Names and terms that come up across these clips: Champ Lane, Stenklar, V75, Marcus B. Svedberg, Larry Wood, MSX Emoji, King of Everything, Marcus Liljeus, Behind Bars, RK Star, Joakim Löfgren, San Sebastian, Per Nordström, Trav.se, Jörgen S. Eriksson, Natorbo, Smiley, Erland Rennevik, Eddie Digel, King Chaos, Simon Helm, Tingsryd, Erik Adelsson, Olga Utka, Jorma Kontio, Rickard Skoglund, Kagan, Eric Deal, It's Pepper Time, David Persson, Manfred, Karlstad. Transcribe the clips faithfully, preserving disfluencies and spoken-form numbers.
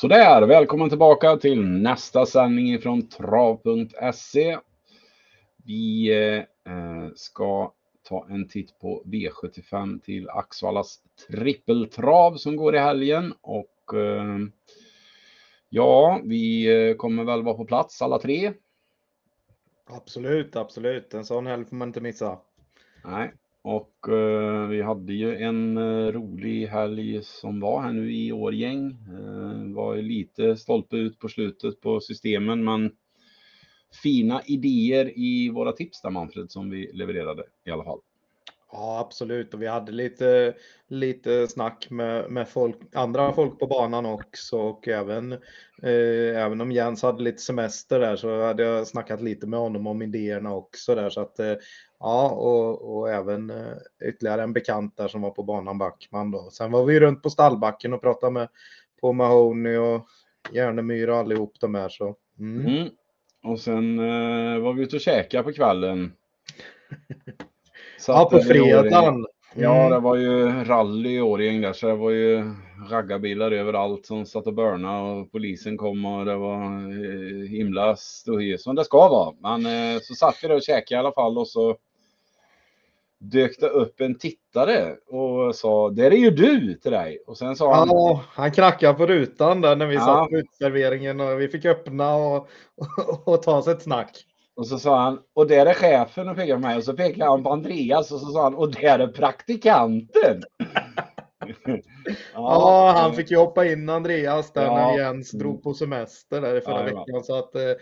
Så där, välkommen tillbaka till nästa sändning från Trav punkt se. Vi eh, ska ta en titt på V sjuttiofem till Axevallas trippeltrav som går i helgen. Och eh, ja, vi kommer väl vara på plats alla tre. Absolut, absolut. En sån helg får man inte missa. Nej, och eh, vi hade ju en eh, rolig helg som var här nu i Årgäng. Eh, var ju lite stolpe ut på slutet på systemen, men fina idéer i våra tips där, Manfred, som vi levererade i alla fall. Ja, absolut. Och vi hade lite, lite snack med, med folk, andra folk på banan också. Och även, eh, även om Jens hade lite semester där, så hade jag snackat lite med honom om idéerna också där. Så att, eh, ja, och, och även eh, ytterligare en bekant där som var på banan, Backman då. Sen var vi runt på stallbacken och pratade med på Mahoney och Järnemyr och allihop de här. Så. Mm. Mm. Och sen eh, var vi ute och käkade på kvällen. Ja, på fredagen. Ja, det var ju rally i Årgäng där, så det var ju raggarbilar överallt som satt och börna och polisen kom och det var himla ståhej som det ska vara. Men så satt vi där och käkade i alla fall, och så dök det upp en tittare och sa, det är ju du till dig. Och sen sa han, ja, han knackade på rutan där när vi ja. satt på utserveringen och vi fick öppna och, och, och ta sig ett snack. Och så sa han, och där är chefen, och pekade på mig. Och så pekade han på Andreas och så sa han, och där är praktikanten. ja, ja, han fick ju hoppa in Andreas där ja. när Jens drog på semester där i förra ja, veckan. Så att, eh,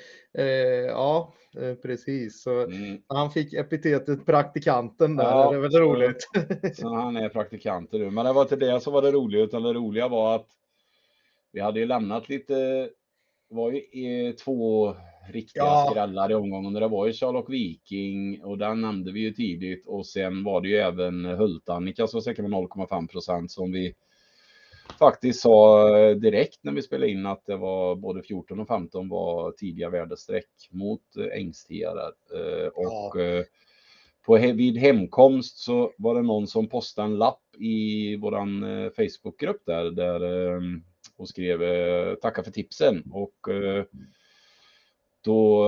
ja, precis. Så mm. han fick epitetet praktikanten där. Ja, det är väl roligt. Så han är praktikanten nu. Men det var inte det så var det roligt, utan det roliga var att vi hade ju lämnat lite, var ju två riktiga ja. skrällar i omgången. Det var ju Charlock Viking, och den nämnde vi ju tidigt. Och sen var det ju även Hultan, alltså säkert noll komma fem procent, som vi faktiskt sa direkt när vi spelade in att det var både fjorton och femton var tidiga värdestreck mot Ängstliga där. Och ja. på, vid hemkomst så var det någon som postade en lapp i våran Facebookgrupp där, där och skrev tacka för tipsen. Och då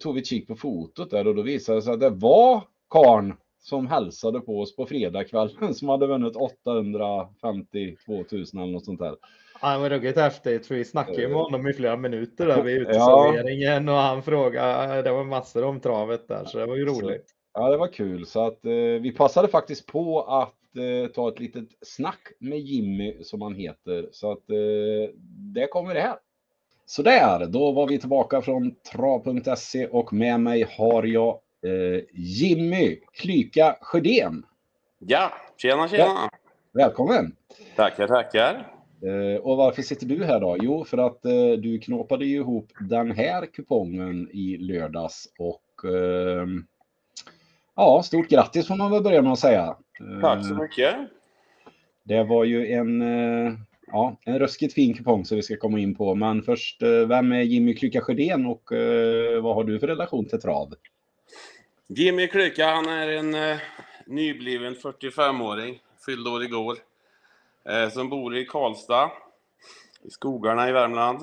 tog vi ett kik på fotot där, och då visade det sig att det var Karn som hälsade på oss på fredagskvällen som hade vunnit åttahundrafemtiotvåtusen eller något sånt där. Ja, men ruggigt häftigt. Vi snackade ju med honom i flera minuter där vid uteserveringen ja. och han frågade, det var massor om travet där, så det var ju roligt. Ja, det var kul. Så att eh, vi passade faktiskt på att eh, ta ett litet snack med Jimmy som han heter. Så att eh, det kommer det här. Så där, då var vi tillbaka från trav punkt se, och med mig har jag eh, Jimmy Klyka Skjöden. Ja, tjena, tjena. Ja, välkommen. Tackar, tackar. Eh, och varför sitter du här då? Jo, för att eh, du knåpade ju ihop den här kupongen i lördags, och eh, ja, stort grattis får man väl börja med att säga. Eh, Tack så mycket. Det var ju en... Eh, Ja, en ruskigt fin kupong som vi ska komma in på. Men först, vem är Jimmy Klyka Skjöden och eh, vad har du för relation till trav? Jimmy Klyka, han är en eh, nybliven fyrtiofemåring, fylld år igår. Eh, som bor i Karlstad, i skogarna i Värmland.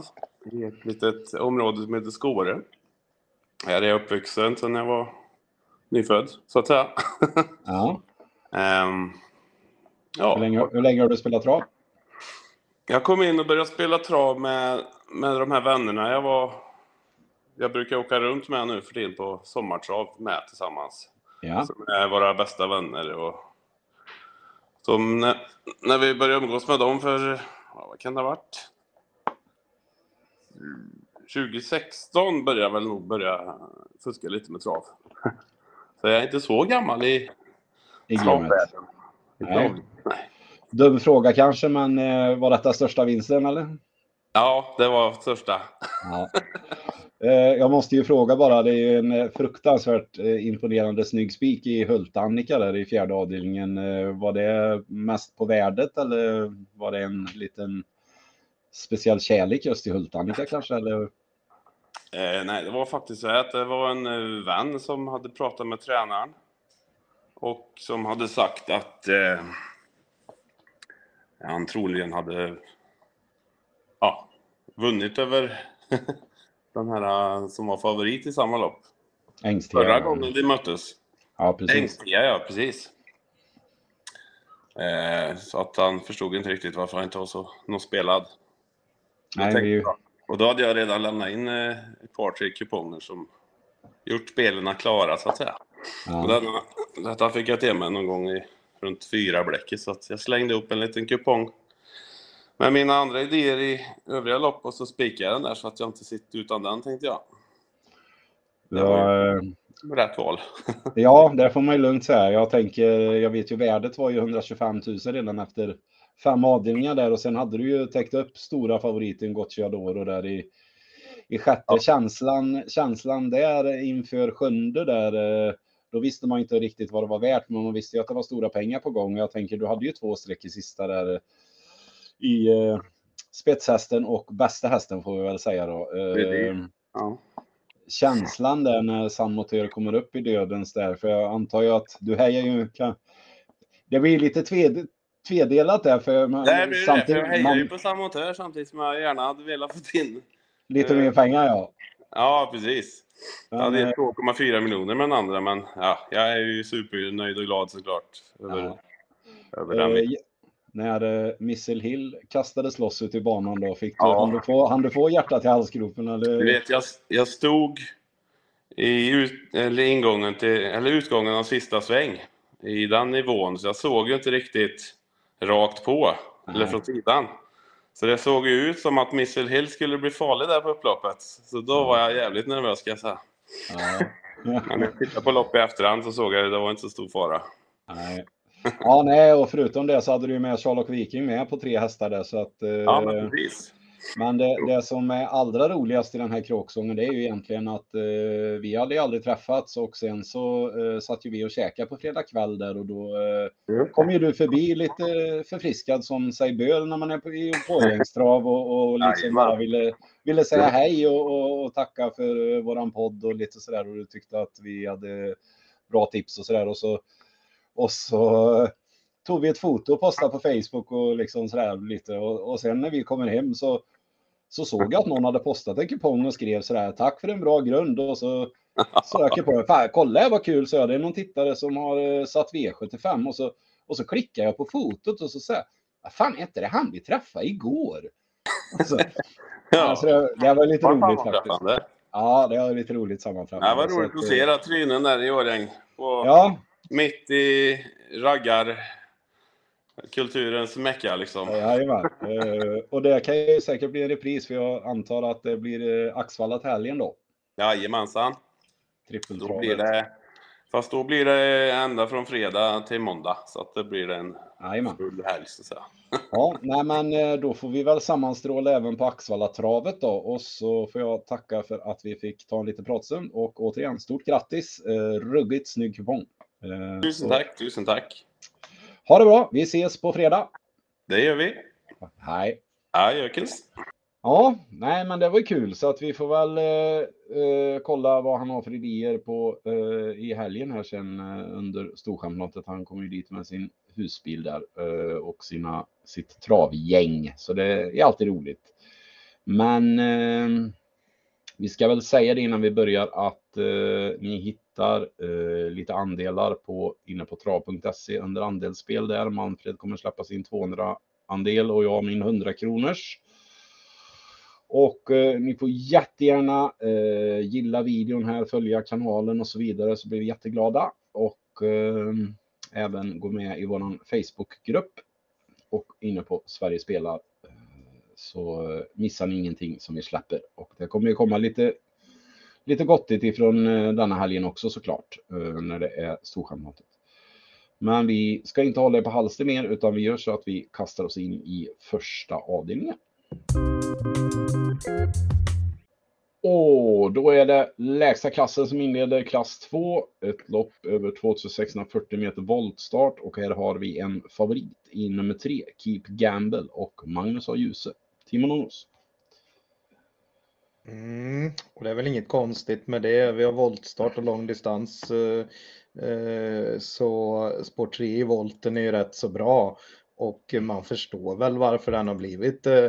I ett litet område som heter Skåre. Här är jag uppvuxen sedan jag var nyfödd, så att säga. Ja. um, ja. Hur länge, hur länge har du spelat trav? Jag kom in och började spela trav med, med de här vännerna. Jag, var, jag brukar åka runt med nu för tiden på sommartrav med tillsammans. Ja. Som är våra bästa vänner. Och som när, när vi började umgås med dem för, vad kan det ha varit? tjugohundrasexton började jag väl nog börja fuska lite med trav. Så jag är inte så gammal i, I travvärlden. Nej. Nej. Dum fråga kanske, men var detta största vinsten, eller? Ja, det var största. Ja. Jag måste ju fråga bara, det är ju en fruktansvärt imponerande snygg spik i Hultanika där i fjärde avdelningen. Var det mest på värdet, eller var det en liten speciell kärlek just i Hultanika kanske? Eller? Eh, nej, det var faktiskt så att det var en vän som hade pratat med tränaren och som hade sagt att... Eh... Han troligen hade ja, vunnit över den här som var favorit i samma lopp. Ängstliga. Förra gången de möttes. Ja, precis. Ängstliga, ja, precis. Eh, så att han förstod inte riktigt varför han inte var så någon spelad. Nej, tänkte, vi... Och då hade jag redan lämnat in eh, ett par tre kuponger som gjort spelarna klara, så att säga. Ja. Och denna, detta fick jag till mig någon gång i runt fyra bläcket, så att jag slängde upp en liten kupong med mina andra idéer i övriga lopp och så spikade jag den där så att jag inte sitter utan den, tänkte jag. Det var ju rätt val. Ja, där får man ju lugnt säga. Jag tänker, jag vet ju värdet var ju etthundratjugofem tusen redan efter fem avdelningar där, och sen hade du ju täckt upp stora favoriten Gocciadoro där i i sjätte. Ja. Känslan, känslan där inför sjunde där, då visste man inte riktigt vad det var värt, men man visste ju att det var stora pengar på gång. Jag tänker, du hade ju två streck i sista där i eh, spetshästen och bästa hästen får vi väl säga då. Eh, det det. Ja. Känslan där när Sammotör kommer upp i dödens där, för jag antar ju att du hejar ju kan... Det blir lite tved... tvedelat där, för man, det blir samtidigt, det, för jag hejar man... ju på Sammotör samtidigt som jag gärna hade velat fått in lite mer pengar, ja. Ja, precis. Jag hade två komma fyra miljoner med den andra, men ja, jag är ju supernöjd och glad såklart över, ja. över den. Eh, när eh, Missile Hill kastades loss ut i banan då, fick ja. du, hann du, få, hann du få hjärtat i halsgropen? Eller? Du vet, jag, jag stod i ut, eller ingången till, eller utgången av sista sväng i den nivån, så jag såg ju inte riktigt rakt på. Nej. Eller från sidan. Så det såg ju ut som att Missile Hill skulle bli farlig där på upploppet. Så då var jag jävligt nervös, ska jag säga. Ja. Men jag tittade på loppet i efterhand så såg jag att det var inte så stor fara. Nej. Ja, nej, och förutom det så hade du ju med Charlock Viking med på tre hästar där. Så att, ja, men precis. Men det, det som är allra roligast i den här kråksången, det är ju egentligen att eh, vi hade aldrig träffats, och sen så eh, satt ju vi och käkade på fredag kväll där, och då eh, mm. kom ju du förbi lite förfriskad som sig böl när man är på, i pågängstrav och, och liksom bara ville, ville säga hej och, och, och tacka för våran podd och lite sådär, och du tyckte att vi hade bra tips och sådär, och så, och så tog vi ett foto och postade på Facebook och liksom sådär lite, och, och sen när vi kommer hem så Så såg jag att någon hade postat en kupong och skrev sådär: tack för en bra grund. Och så söker på det. Kolla vad kul, så är det någon tittare som har satt V sjuttiofem. Och så, och så klickar jag på fotot och så säger: fan, är inte det han vi träffade igår? Alltså, ja. Alltså, det, det var lite var roligt faktiskt. Ja, det var lite roligt sammanträffande. Det var roligt att se att trynen där i Årjäng. Ja. Mitt i raggar... kulturens mecka liksom. Ja, ja, uh, och det kan ju säkert bli en repris, för jag antar att det blir uh, Axevalla till helgen då. Jajamensan. Då blir det, fast då blir det ända från fredag till måndag, så att det blir en Jajamän. full helg så att säga. Ja, nej, men då får vi väl sammanstråla även på Axevalla-travet då, och så får jag tacka för att vi fick ta en liten pratstund, och återigen stort grattis, uh, ruggigt snygg kupong. Uh, tusen så. tack, tusen tack. Ha det bra, vi ses på fredag. Det gör vi. Hej. Hej, Jökels. Ja, nej, men det var kul, så att vi får väl eh, kolla vad han har för idéer på, eh, i helgen här sen eh, under Storchampionatet. Han kommer ju dit med sin husbil där eh, och sina, sitt travgäng, så det är alltid roligt. Men eh, vi ska väl säga det innan vi börjar att eh, ni hittar Eh, lite andelar på, inne på trav punkt se under andelsspel där. Manfred kommer släppa sin tvåhundra andel och jag min hundra kronors. Och eh, ni får jättegärna eh, gilla videon här, följa kanalen och så vidare, så blir vi jätteglada. Och eh, även gå med i våran Facebookgrupp och inne på Sverige spelar, eh, så missar ni ingenting som vi släpper. Och det kommer ju komma lite Lite gottigt ifrån denna helgen också såklart, när det är Storchampionatet. Men vi ska inte hålla er på halster mer, utan vi gör så att vi kastar oss in i första avdelningen. Och då är det lägsta klassen som inleder klass två. Ett lopp över tvåtusensexhundrafyrtio meter voltstart, och här har vi en favorit i nummer tre, Keep Gamble, och Magnus har ljuset. Timonos. Mm, och det är väl inget konstigt med det. Vi har voltstart och lång distans, eh, så spår tre i volten är ju rätt så bra, och man förstår väl varför den har blivit eh,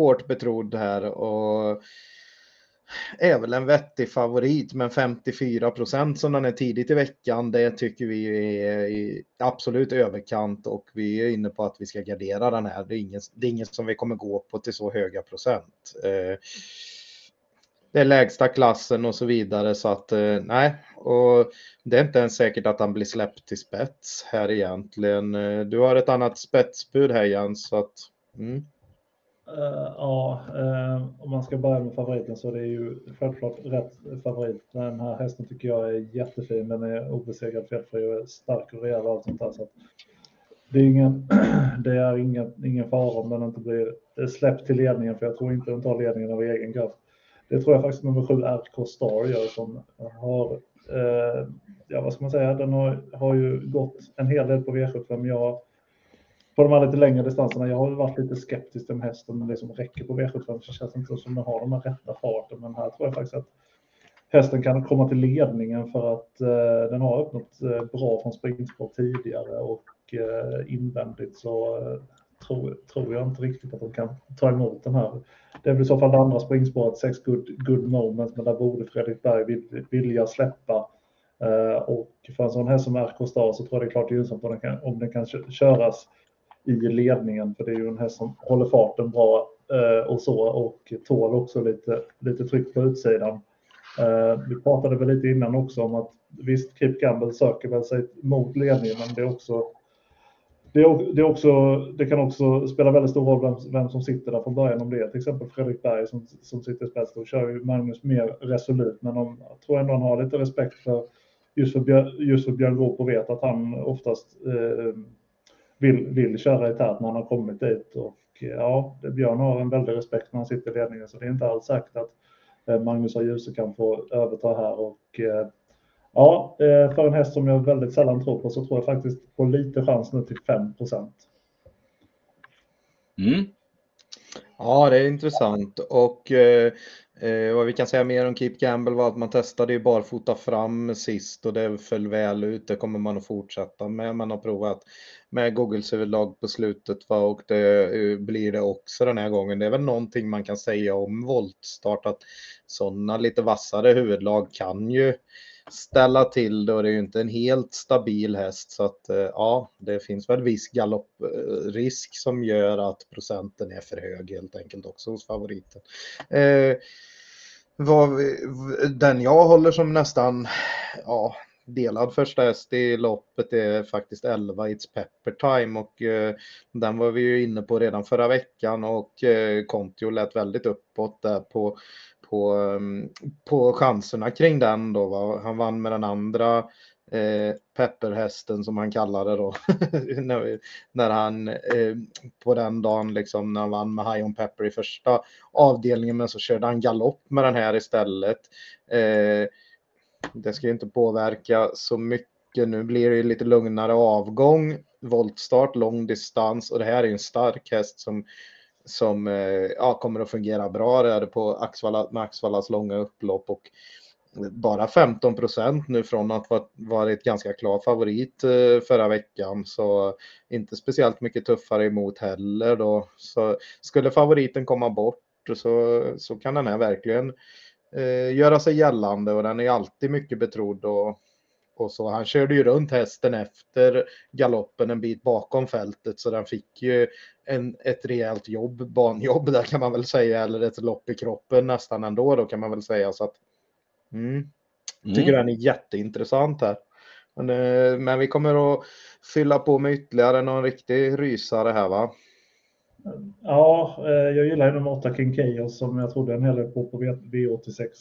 hårt betrodd här och är väl en vettig favorit, men femtiofyra procent som den är tidigt i veckan, det tycker vi är i absolut överkant, och vi är inne på att vi ska gardera den här. Det är ingen, det är ingen som vi kommer gå på till så höga procent. Det är lägsta klassen och så vidare, så att nej, och det är inte ens säkert att han blir släppt till spets här egentligen. Du har ett annat spetsbud här, Jens, så att mm. Uh, ja, uh, om man ska börja med favoriten så det är ju självklart rätt favorit. Den här hästen tycker jag är jättefin. Den är obesegrad, felfri och stark och rejäl och allt sånt där. Så det är, ingen, det är ingen, ingen fara om den inte blir släppt till ledningen, för jag tror inte den tar ledningen av egen kraft. Det tror jag faktiskt nummer sju R K Star gör, som har, uh, ja vad ska man säga, den har, har ju gått en hel del på V sjuttiofem. Jag På de här lite längre distanserna, jag har varit lite skeptisk till hästen, men det som räcker på V sjuttiofem så känns det inte som att den har de här rätta farten. Men här tror jag faktiskt att hästen kan komma till ledningen, för att eh, den har öppnat eh, bra från springspår tidigare, och eh, invändigt så eh, tror, tror jag inte riktigt att de kan ta emot den här. Det blir i så fall det andra springspåret, sex good, good moments, men där borde Fredrik Berg vill, vilja släppa. Eh, och för en sån här som R K Star så tror jag det är klart gynnsamt om den kan, om den kan köras i ledningen, för det är ju den här som håller farten bra eh, och så, och tål också lite, lite tryck på utsidan. Eh, vi pratade väl lite innan också om att visst, Keep Gamble söker väl sig mot ledningen, men det är också det, är, det, är också, det kan också spela väldigt stor roll vem, vem som sitter där från början, om det är till exempel Fredrik Berg som, som sitter i spets, och kör ju Magnus mer resolut, men de, jag tror ändå han har lite respekt för just för Björn, just för Björn Gård, och vet att han oftast eh, Vill, vill köra i tät när han har kommit dit, och ja, Björn har en väldig respekt när han sitter i ledningen, så det är inte alls sagt att Magnus och Ljuse kan få överta här. Och ja, för en häst som jag väldigt sällan tror på så tror jag faktiskt på lite chans nu till fem procent. Mm. Ja, det är intressant, och eh, vad vi kan säga mer om Keep Gamble var att man testade ju barfota fram sist och det föll väl ut. Det kommer man att fortsätta med. Man har provat med Googles överlag på slutet, va? Och det blir det också den här gången. Det är väl någonting man kan säga om voltstart, att sådana lite vassare huvudlag kan ju ställa till det, och det är ju inte en helt stabil häst, så att ja, det finns väl viss galopprisk som gör att procenten är för hög helt enkelt också hos favoriten. Eh, vad vi, den jag håller som nästan ja, delad första häst i loppet är faktiskt elva It's Pepper Time, och eh, den var vi ju inne på redan förra veckan, och eh, Kontio lät väldigt uppåt där på På, på chanserna kring den då, va? Han vann med den andra eh, pepperhästen som han kallade då när, när han eh, på den dagen liksom, när han vann med Hayon Pepper i första avdelningen, men så körde han galopp med den här istället. Eh, det ska ju inte påverka så mycket. Nu blir det ju lite lugnare avgång, voltstart, lång distans, och det här är ju en stark häst som som ja, kommer att fungera bra där på Axevalla, med Axevallas långa upplopp, och bara femton procent nu från att ha varit ganska klar favorit förra veckan, så inte speciellt mycket tuffare emot heller då. Så skulle favoriten komma bort så, så kan den här verkligen eh, göra sig gällande, och den är alltid mycket betrodd, och Och så han körde ju runt hästen efter galoppen en bit bakom fältet, så den fick ju en, ett rejält jobb, banjobb där kan man väl säga, eller ett lopp i kroppen nästan ändå då kan man väl säga, så att mm. Jag tycker mm. den är jätteintressant här, men, men vi kommer att fylla på med ytterligare någon riktig rysare här, va? Ja, jag gillar ju nummer åtta King Chaos, som jag trodde en hel del på på V åttiosex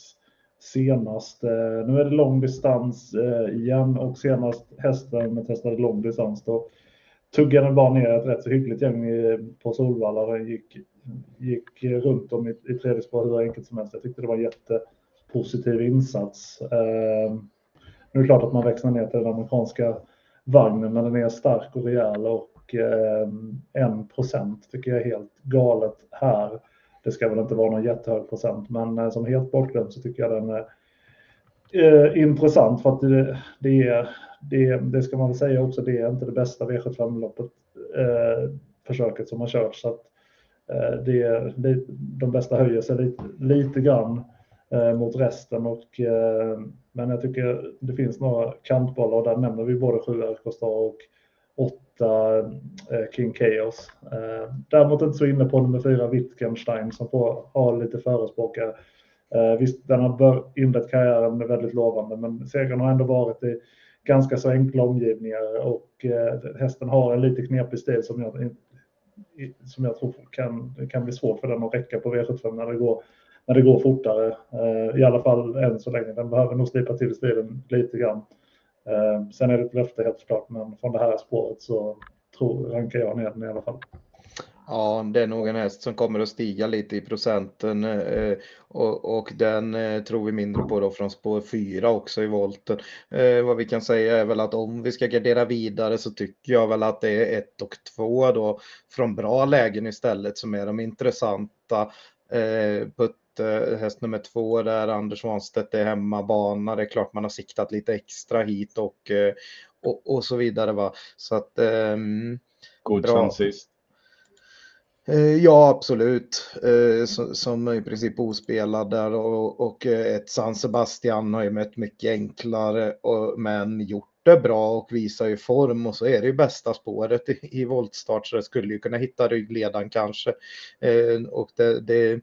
senast. Nu är det lång distans igen, och senast hästen testade lång distans då tuggade den bara ner ett rätt så hyggligt gäng på Solvalla, och den gick, gick runt om i, i tredje spår hur enkelt som helst. Jag tyckte det var en jättepositiv insats. Nu är det klart att man växlar ner till den amerikanska vagnen, men den är stark och rejäl, och en procent tycker jag är helt galet här. Det ska väl inte vara någon jättehög procent, men som helt bortglömd så tycker jag den är eh, intressant, för att det, det, är, det, det ska man väl säga också, det är inte det bästa V sjuttiofem-loppet eh, försöket som har kört, så att det är de bästa höjer sig lite, lite grann eh, mot resten och eh, men jag tycker det finns några kantbollar och där nämner vi både sju R K och åtta eh, King Chaos. Eh, däremot inte så inne på nummer fyra Wittgenstein som får ha lite förespråkare. Eh, visst, den har inlett karriären väldigt lovande, men segern har ändå varit i ganska så enkla omgivningar och eh, hästen har en lite knepig stil som jag som jag tror kan, kan bli svårt för den att räcka på V sjuttiofem när det går, när det går fortare. Eh, I alla fall än så länge. Den behöver nog slipa till stilen lite grann. Eh, sen är det ett löfte helt klart, men från det här spåret så tror, rankar jag ner den i alla fall. Ja, det är nog en häst som kommer att stiga lite i procenten eh, och, och den eh, tror vi mindre på då från spår fyra också i volten. Eh, vad vi kan säga är väl att om vi ska gardera vidare så tycker jag väl att det är ett och två då från bra lägen istället som är de intressanta. Eh, Putte, häst nummer två där, Anders Wanstedt är hemmabana, det är klart man har siktat lite extra hit och, eh, och, och så vidare va. Så att eh, god bra. Sist. Ja, absolut. Som i princip ospelad där och ett San Sebastian har ju mött mycket enklare men gjort det bra och visar ju form och så är det ju bästa spåret i voltstart så det skulle ju kunna hitta ryggledan kanske och det, det,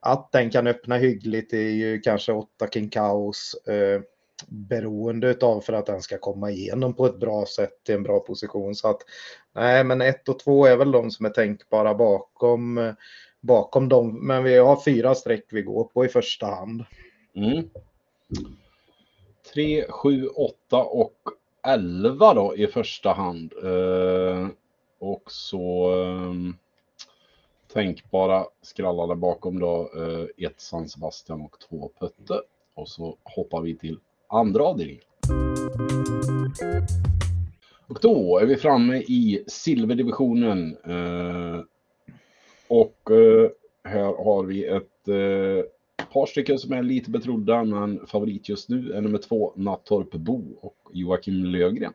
att den kan öppna hyggligt är ju kanske åtta King Chaos beroende av för att den ska komma igenom på ett bra sätt i en bra position så att nej men ett och två är väl de som är tänkbara bakom bakom dem men vi har fyra streck vi går på i första hand. Mm. tre, sju, åtta och elva då i första hand eh, och så eh, tänkbara skrallade bakom då eh, ett San Sebastian och två Putte och så hoppar vi till andra avdelningen. Och då är vi framme i silverdivisionen. Eh, och eh, här har vi ett eh, par stycken som är lite betrodda. Men favorit just nu är nummer två Natorbo och Joakim Löfgren.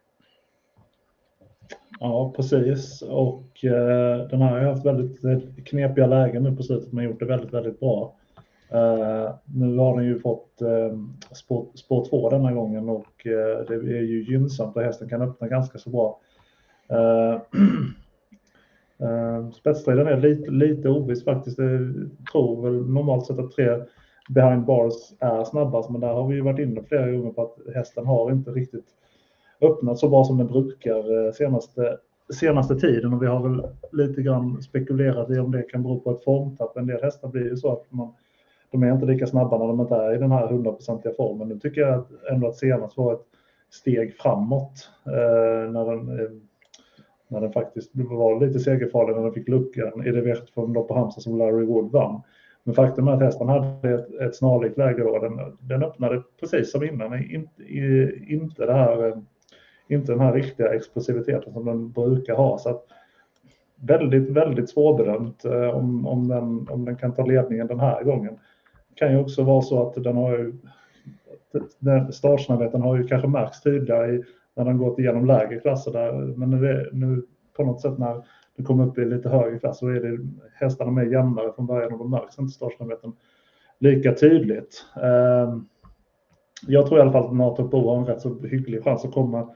Ja, precis. Och eh, den här har haft väldigt knepiga lägen nu på slutet. Men gjort det väldigt, väldigt bra. Uh, nu har den ju fått uh, spår, spår två den här gången och uh, det är ju gynnsamt att hästen kan öppna ganska så bra. Uh, uh, Spetsstriden är lite, lite oviss faktiskt. Jag tror väl normalt sett att tre Behind Bars är snabbast men där har vi ju varit inne flera gånger på att hästen har inte riktigt öppnat så bra som den brukar senaste, senaste tiden och vi har väl lite grann spekulerat i om det kan bero på ett formtapp. En del hästar blir ju så att man de är inte lika snabba när de inte är i den här hundraprocentiga formen. Nu tycker jag ändå att senast var ett steg framåt. Eh, när, den, eh, när den faktiskt var lite segerfarlig när den fick luckan. I det vet från lopp på Hamstad som Larry Wood vann. Men faktum är att hästen hade ett, ett snarligt läge då. Den, den öppnade precis som innan. Inte, inte, det här, inte den här riktiga explosiviteten som den brukar ha. Så att väldigt, väldigt svårbedömt eh, om, om, den, om den kan ta ledningen den här gången. Kan ju också vara så att den har ju den startsnabbheten har ju kanske märks tydligare i, när den gått igenom lägre klasser där men nu, är, nu på något sätt när du kommer upp i lite högre klass så är det hästarna mer jämnare från början och de märks inte startsnabbheten lika tydligt. Jag tror i alla fall att Natorbo har en rätt så hygglig chans att komma,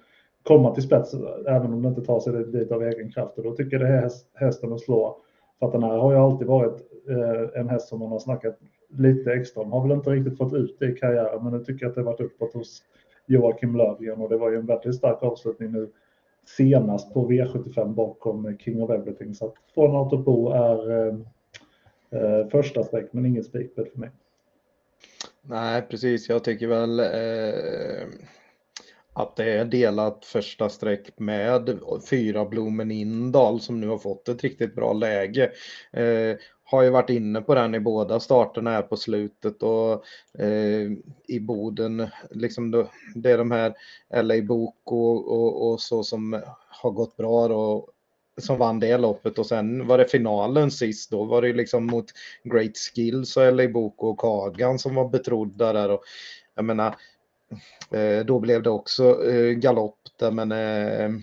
komma till spets även om den inte tar sig dit av egen kraft och då tycker jag det är hästen att slå för att den här har ju alltid varit en häst som man har snackat lite extra. De har väl inte riktigt fått ut det i karriären men jag tycker att det varit uppåt hos Joakim Löfgren och det var ju en väldigt stark avslutning nu senast på V sjuttiofem bakom King of Everything så att från Natorbo är eh, första streck men ingen spikbett för mig. Nej precis, jag tycker väl eh, att det är delat första streck med fyra Blomen Indal som nu har fått ett riktigt bra läge. Eh, Har ju varit inne på den i båda starterna här på slutet och eh, i Boden. Liksom då, det är de här L A Boko och, och, och så som har gått bra då. Som vann det loppet och sen var det finalen sist då var det liksom mot Great Skills och L A Boko och Kagan som var betrodda där. Och, jag menar, eh, då blev det också eh, galopp där men... Eh,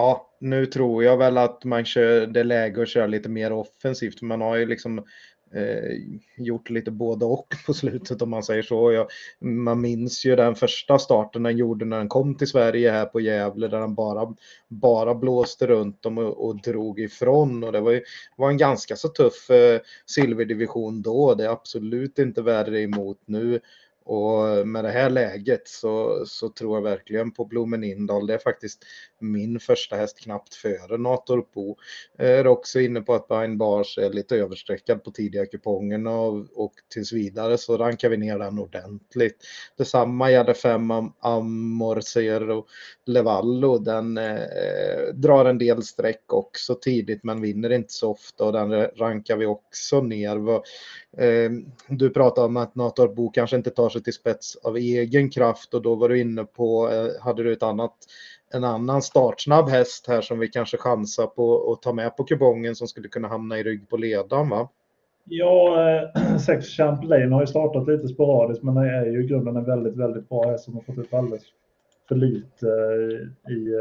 ja, nu tror jag väl att man kör det läge och kör lite mer offensivt. Man har ju liksom Eh, gjort lite både och på slutet, om man säger så. Jag, man minns ju den första starten han gjorde när han kom till Sverige här på Gävle, där han bara, bara blåste runt dem och, och drog ifrån, och det var, ju, var en ganska så tuff eh, silverdivision då. Det är absolut inte värre emot nu, och med det här läget så, så tror jag verkligen på Blomen Indal. Det är faktiskt min första häst, knappt före Natorbo. Jag är också inne på att Behind Bars är lite översträckad på tidiga kupongerna, och, och tills vidare så rankar vi ner den ordentligt. Detsamma gäller fem Am- Amorcero Levallo. Den eh, drar en del sträck också tidigt, men vinner inte så ofta, och den rankar vi också ner. Du pratade om att Natorbo kanske inte tar sig till spets av egen kraft, och då var du inne på, hade du ett annat, en annan startsnabb häst här som vi kanske chansar på att ta med på kupongen, som skulle kunna hamna i rygg på ledan, va? Ja, eh, sex Champ Lane har ju startat lite sporadiskt, men det är ju i grunden en väldigt, väldigt bra häst som har fått ut alldeles för lite eh, i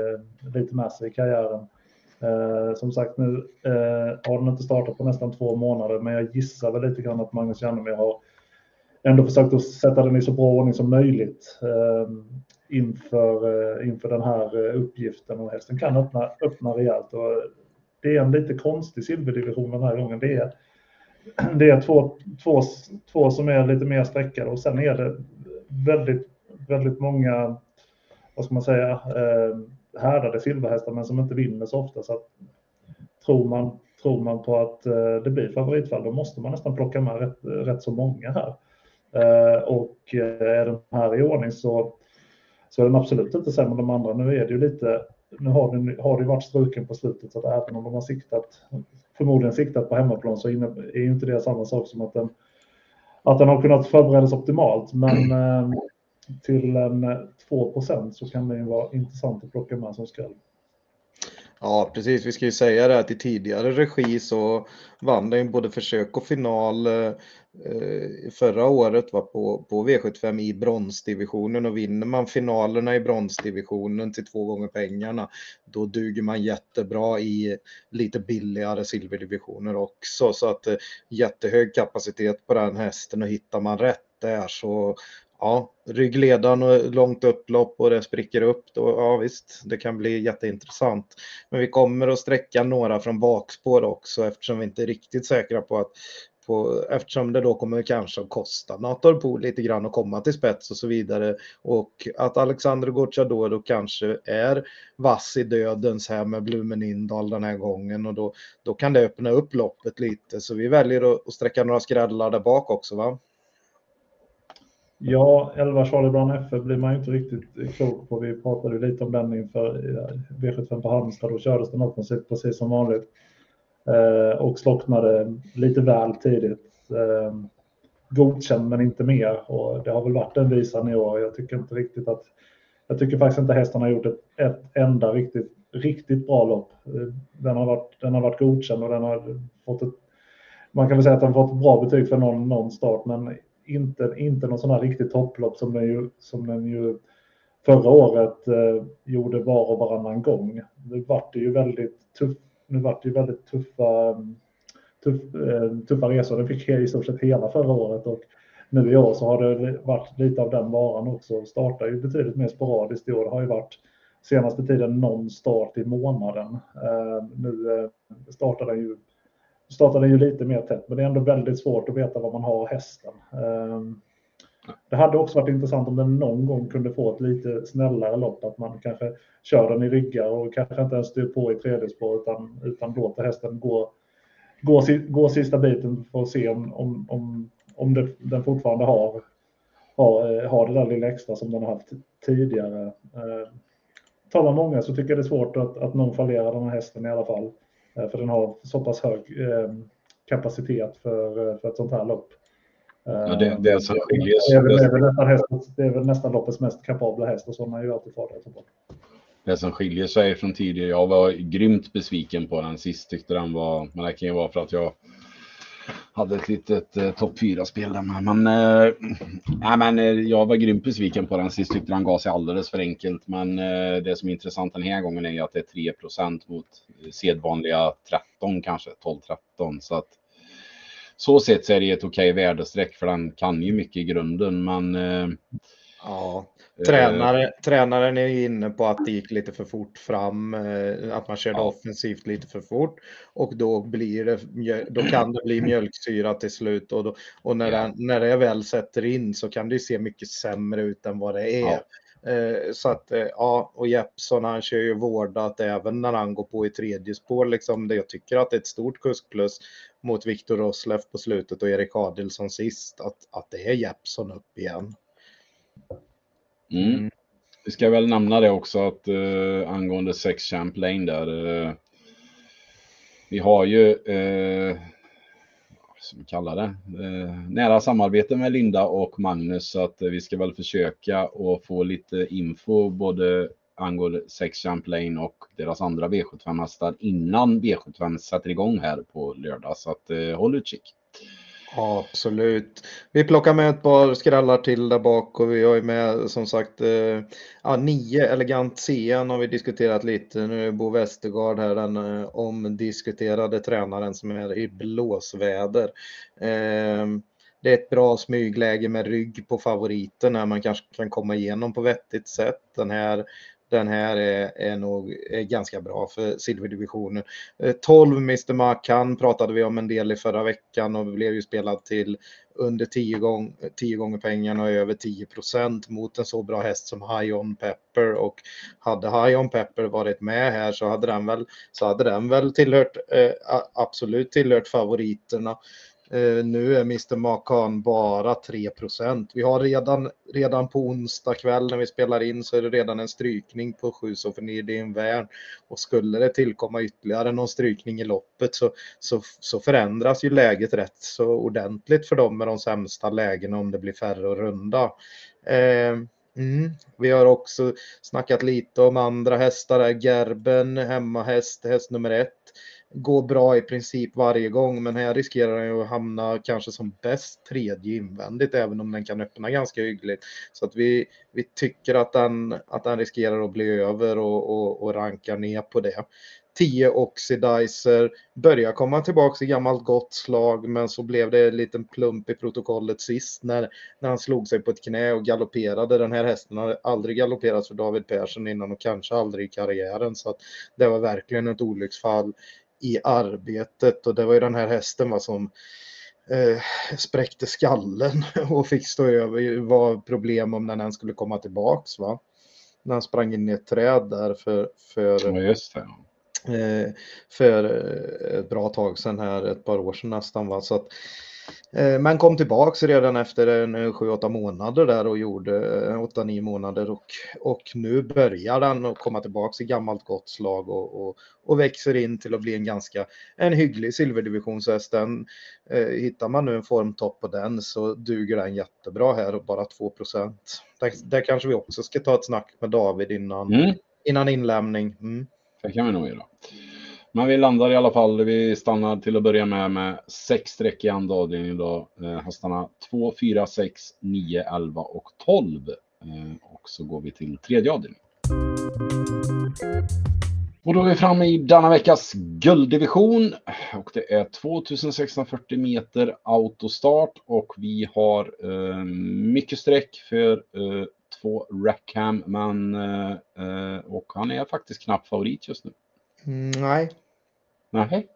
eh, lite massa i karriären. Eh, som sagt, nu eh, har den inte startat på nästan två månader, men jag gissar väl lite grann att Magnus Jannemir har ändå försökt att sätta den i så bra ordning som möjligt eh, inför, eh, inför den här uppgiften, och hästen kan öppna, öppna rejält. Och det är en lite konstig silverdivision den här gången. Det är, det är två, två, två som är lite mer sträckade, och sen är det väldigt, väldigt många, vad ska man säga, eh, härdade silverhästar, men som inte vinner så ofta. Så att, tror man, tror man på att eh, det blir favoritfall, då måste man nästan plocka med rätt, rätt så många här. Uh, och uh, är den här i ordning så, så är den absolut inte sämre än de andra. Nu är det ju lite, nu har det, har det varit struken på slutet, så att även om de har siktat, förmodligen siktat på hemmaplan, så är ju inte det samma sak som att den, att den har kunnat förberedas optimalt. Men uh, till en två procent så kan det ju vara intressant att plocka med som skräll. Ja, precis. Vi ska ju säga det att i tidigare regi så vann den både försök och final förra året, var på, på V sjuttiofem i bronsdivisionen, och vinner man finalerna i bronsdivisionen till två gånger pengarna, då duger man jättebra i lite billigare silverdivisioner också. Så att jättehög kapacitet på den hästen, och hittar man rätt där så ja, ryggledan och långt upplopp och det spricker upp, då, ja visst, det kan bli jätteintressant. Men vi kommer att sträcka några från bakspår också, eftersom vi inte är riktigt säkra på att, på, eftersom det då kommer kanske att kosta Natorbo lite grann att komma till spets och så vidare. Och att Alexander Gocciador då kanske är vass i dödens här med Blomen Indal den här gången, och då, då kan det öppna upp loppet lite. Så vi väljer att, att sträcka några skrällar där bak också, va? Ja, elva Charlie Brown F F blir man ju inte riktigt klok på. Vi pratade ju lite om den inför V sjuttiofem på Halmstad, och kördes den offensivt precis som vanligt. Eh, och slocknade lite väl tidigt. Eh, godkänd men inte mer. Och det har väl varit en visan i år. Jag tycker inte riktigt att, jag tycker faktiskt inte hästen har gjort ett, ett enda riktigt, riktigt bra lopp. Den har varit, den har varit godkänd, och den har fått ett, man kan väl säga att den har fått ett bra betyg för någon, någon start, men Inte, inte någon sån här riktigt topplopp som den ju, som den ju förra året eh, gjorde var och varannan gång. Nu var det ju väldigt, tuff, nu var det ju väldigt tuffa, tuff, eh, tuffa resor. Den fick i stort sett hela förra året, och nu i år så har det varit lite av den varan också. Startar ju betydligt mer sporadiskt i år. Det har ju varit senaste tiden någon start i månaden. Eh, nu eh, startar den ju Startade ju lite mer tätt, men det är ändå väldigt svårt att veta vad man har hästen. Det hade också varit intressant om den någon gång kunde få ett lite snällare lopp. Att man kanske kör den i ryggar och kanske inte ens styr på i tredje spår, utan, utan låter hästen gå, gå, gå sista biten för att se om, om, om, om det, den fortfarande har, har, har det där lilla extra som den har haft tidigare. Talar många så tycker jag det är svårt att, att någon fallerar den här hästen i alla fall. För den har så pass hög eh, kapacitet för, för ett sånt här lopp. Ja, det, det, är så det, är, det, är, det, är väl nästan häst, det är väl nästan loppets mest kapabla häst, och sådana är ju alltid fart. Det som skiljer sig från tidigare, jag var grymt besviken på den sist, tyckte den var, men det kan ju vara för att jag hade ett litet eh, topp fyra-spel där. Men, eh, nej, men eh, jag var grymt besviken på den sist. Tyckte han gav sig alldeles för enkelt. Men eh, det som är intressant den här gången är att det är tre procent mot sedvanliga tretton kanske, tolv tretton. Så att så sett så är det ett okej värdestreck, för den kan ju mycket i grunden. Men eh, ja, tränare, eh, tränaren är inne på att det gick lite för fort fram, eh, att man körde ja. offensivt lite för fort, och då blir det, då kan det bli mjölksyra till slut, och, då, och när, ja. den, när det väl sätter in så kan det se mycket sämre ut än vad det är. Ja. Eh, så att eh, ja, och Jeppson, han kör ju vårdat även när han går på i tredje spår liksom. Det, jag tycker att det är ett stort kuskplus mot Viktor Roslev på slutet och Erik Adelsson sist, att, att det är Jeppson upp igen. Mm. Mm. Vi ska väl nämna det också att uh, angående sex Champ Lane där, uh, vi har ju uh, som vi kallar det, uh, nära samarbete med Linda och Magnus, så att uh, vi ska väl försöka och få lite info både angående sex Champ Lane och deras andra V sjuttiofem-hästar innan V sjuttiofem sätter igång här på lördag, så att uh, håll utkik. Ja, absolut. Vi plockar med ett par skrallar till där bak, och vi har ju med som sagt eh, ja, nio elegant C N har vi diskuterat lite. Nu är Bo Westergaard här, den eh, omdiskuterade tränaren som är i blåsväder. Eh, det är ett bra smygläge med rygg på favoriten när man kanske kan komma igenom på vettigt sätt. Den här... Den här är, är nog är ganska bra för silverdivisionen. tolv mister Mark Khan pratade vi om en del i förra veckan, och blev ju spelad till under tio gång, tio gånger pengarna och över tio procent mot en så bra häst som Hayon Pepper. Och hade Hayon Pepper varit med här så hade den väl, så hade den väl tillhört, eh, absolut tillhört favoriterna. Uh, nu är mister Mark Khan bara tre procent. Vi har redan, redan på onsdag kväll när vi spelar in, så är det redan en strykning på sju så för ner det i en värld. Och skulle det tillkomma ytterligare någon strykning i loppet så, så, så förändras ju läget rätt så ordentligt för dem med de sämsta lägena om det blir färre och runda. Uh, Mm. Vi har också snackat lite om andra hästar där. Gerben, hemmahäst, häst nummer ett, går bra i princip varje gång, men här riskerar den ju att hamna kanske som bäst tredje invändigt, även om den kan öppna ganska hyggligt. Så att vi, vi tycker att den, att den riskerar att bli över och, och, och rankar ner på det. tio Oxidizer börjar komma tillbaka i gammalt gott slag, men så blev det en liten plump i protokollet sist när, när han slog sig på ett knä och galopperade. Den här hästen har aldrig galopperats för David Persson innan och kanske aldrig i karriären, så att det var verkligen ett olycksfall i arbetet. Och det var ju den här hästen va, som eh, spräckte skallen och fick stå över, var problem om den än skulle komma tillbaks va, när han sprang in i ett träd där för, för ja, just det. För ett bra tag sedan här, ett par år sedan nästan va? Så att, men kom tillbaka redan efter en sju åtta månader där och gjorde åtta nio månader, och, och nu börjar den att komma tillbaka i gammalt gott slag och, och, och växer in till att bli en ganska en hygglig silverdivisionshäst. Den, eh, hittar man nu en formtopp på den så duger den jättebra här, och bara två procent. Där, där kanske vi också ska ta ett snack med David innan, mm. innan inlämning. Mm. Det kan vi nog göra. Men vi landar i alla fall. Vi stannar till att börja med med sex streck i andra avdelningen idag. Hästarna två, fyra, sex, nio, elva och tolv. Och så går vi till tredje avdelningen. Och då är vi framme i denna veckas gulddivision. Och det är två tusen sexhundrafyrtio meter autostart. Och vi har eh, mycket streck för... Eh, två Rackham, men eh, och han är faktiskt knappt favorit just nu. Nej. Nej.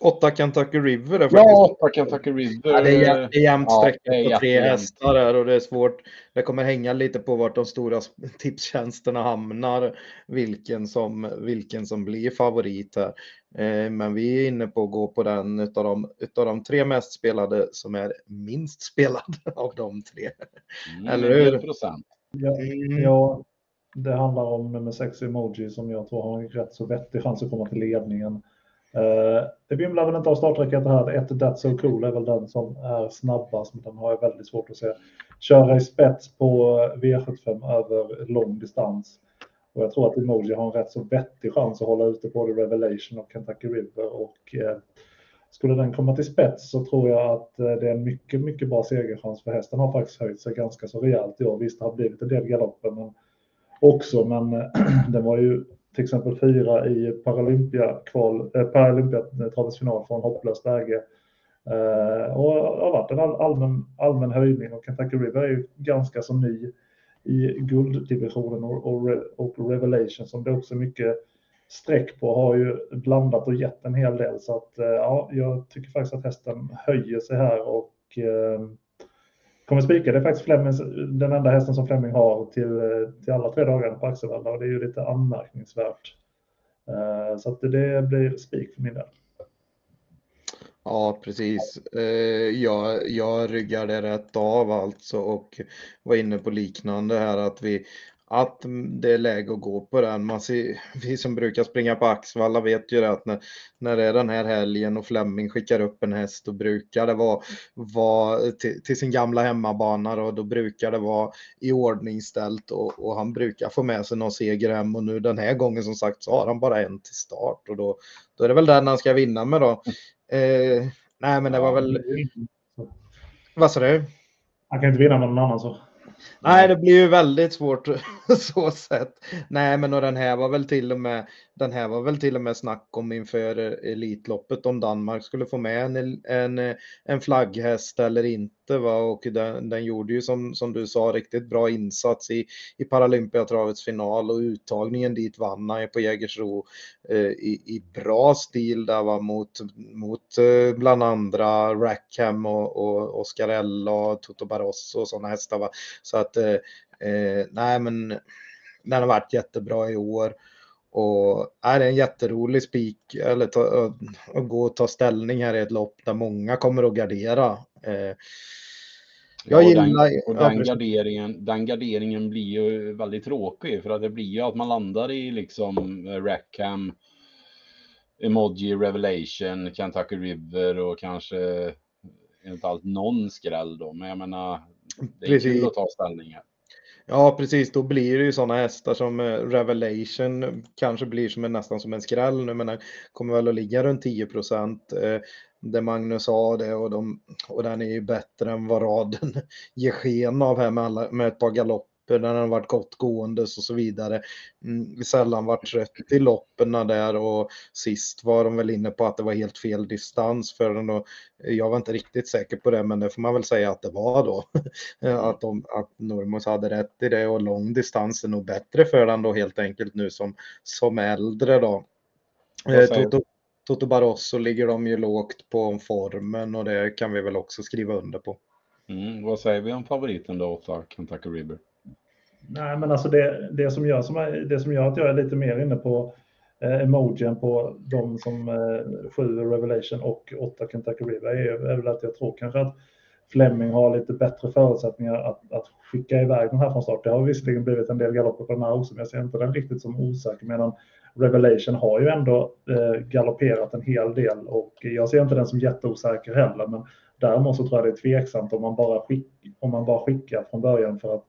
åtta Kentucky River är faktiskt. Ja, åtta Kentucky River. Ja, det är, är jämnt sträckat ja, på tre hästar där, och det är svårt. Det kommer hänga lite på vart de stora tipstjänsterna hamnar, vilken som vilken som blir favorit här. Eh, men vi är inne på att gå på den utav de utav de tre mest spelade som är minst spelade av de tre. Mm, eller hur? hundra procent. Ja, ja, det handlar om M S X Emoji som jag tror har en rätt så vettig chans att komma till ledningen. Eh, det vimlar väl inte av starträcket här. Ett That's So Cool är väl den som är snabbast, men den har jag väldigt svårt att se köra i spets på V sjuttiofem över lång distans. Och jag tror att Emoji har en rätt så vettig chans att hålla ute både Revelation och Kentucky River. Och eh, skulle den komma till spets så tror jag att det är en mycket, mycket bra segerchans, för hästen har faktiskt höjt sig ganska så rejält i år. Visst, det har blivit en del galopper men också, men den var ju till exempel fyra i Paralympia kval, eh, Paralympia travets final från hopplöst läge. Eh, och har varit en all, allmän, allmän höjning, och Kentucky River är ju ganska som ny i gulddivisionen, och, och, och Revelation som det också mycket sträck på har ju blandat och gett en hel del, så att eh, ja, jag tycker faktiskt att hästen höjer sig här och eh, kommer spika. Det är faktiskt Flemmings, den enda hästen som Flemming har till, till alla tre dagarna på Axevalla, och det är ju lite anmärkningsvärt. Eh, så att det blir spik för min del. Ja, precis. Jag, jag ryggade rätt av alltså och var inne på liknande här, att vi att det är läge att gå på den. Man ser, vi som brukar springa på Axevalla vet ju att när, när det är den här helgen och Flemming skickar upp en häst, och brukar det vara, vara till, till sin gamla hemmabana då, då brukar det vara i ordning ställt, och, och han brukar få med sig någon seger hem, och nu den här gången som sagt så har han bara en till start, och då, då är det väl den han ska vinna med då. Eh, nej men det var väl, vad sa du? Han kan inte vinna med någon annan så. Nej, det blir ju väldigt svårt så sett. Nej, men och den här var väl till och med den här var väl till och med snack om inför elitloppet, om Danmark skulle få med en en, en flagghäst eller inte, va, och den, den gjorde ju som som du sa riktigt bra insats i i Paralympiatravets final, och uttagningen dit vann han på Jägersro eh, i i bra stil där, var mot mot eh, bland andra Rackham och, och Oscarella Toto Barosso och såna hästar, va. Så att eh, eh, nej men den har varit jättebra i år, och är det en jätterolig spik eller ta, att gå och ta ställning här i ett lopp där många kommer att gardera. Eh, jag ja, gillar den, och den, ja, garderingen, den garderingen blir ju väldigt tråkig, för att det blir ju att man landar i liksom Rackham, Emoji, Revelation, Kentucky River och kanske inte allt någon skräll då, men jag menar det är kul att ta ställning här. Ja, precis. Då blir det ju sådana hästar som Revelation kanske blir som en, nästan som en skräll nu, men den kommer väl att ligga runt tio procent. Eh, det Magnus sa det, och, de, och den är ju bättre än vad raden ger sken av här med, alla, med ett par galopper. Den har varit gottgående och så vidare. Mm, sällan varit trött i lopperna där, och sist var de väl inne på att det var helt fel distans för den, och jag var inte riktigt säker på det, men det får man väl säga att det var då. att, de, att Normos hade rätt i det, och lång distans är nog bättre för den då helt enkelt nu som, som äldre då. Toto Barosso ligger de ju lågt på formen, och det kan vi väl också skriva under på. Mm, vad säger vi om favoriten då åt Kentucky River? Nej, men alltså det, det som gör som är, det som gör att jag är lite mer inne på eh, emojien på de som eh, sju Revelation och åtta Kentucky River är, är väl att jag tror kanske att Flemming har lite bättre förutsättningar att, att skicka iväg den här från start. Det har visserligen blivit en del galopper på den här också, men jag ser inte den riktigt som osäker, medan Revelation har ju ändå eh, galopperat en hel del, och jag ser inte den som jätteosäker heller, men däremot så tror jag det är tveksamt om man bara, skick, om man bara skickar från början för att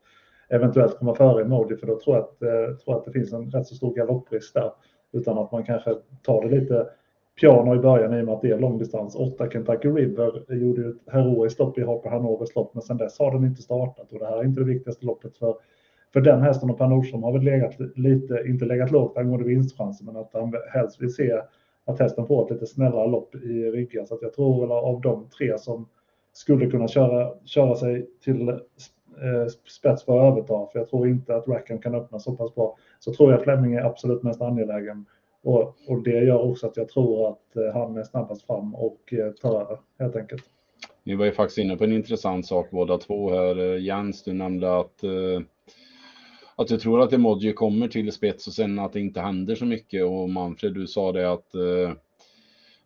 eventuellt komma före Emoji, för då tror jag att, eh, tror att det finns en rätt så stor galopprisk där, utan att man kanske tar det lite piano i början i och med att det är långdistans. åtta Kentucky River gjorde ju ett heroiskt lopp i Harper Hanovers lopp, men sen dess har den inte startat, och det här är inte det viktigaste loppet för, för den hästen, och Per Nordström har väl legat lite, inte legat lågt angående vinstchansen, men att han helst vill se att hästen får ett lite snällare lopp i ryggen, så att jag tror väl av de tre som skulle kunna köra, köra sig till spets för att överta, för jag tror inte att Rackham kan öppna så pass bra, så tror jag Flemming är absolut mest angelägen, och, och det gör också att jag tror att han är snabbast fram och tar över helt enkelt. Ni var ju faktiskt inne på en intressant sak båda två här. Jens, du nämnde att att du tror att Emoji kommer till spets och sen att det inte händer så mycket, och Manfred, du sa det att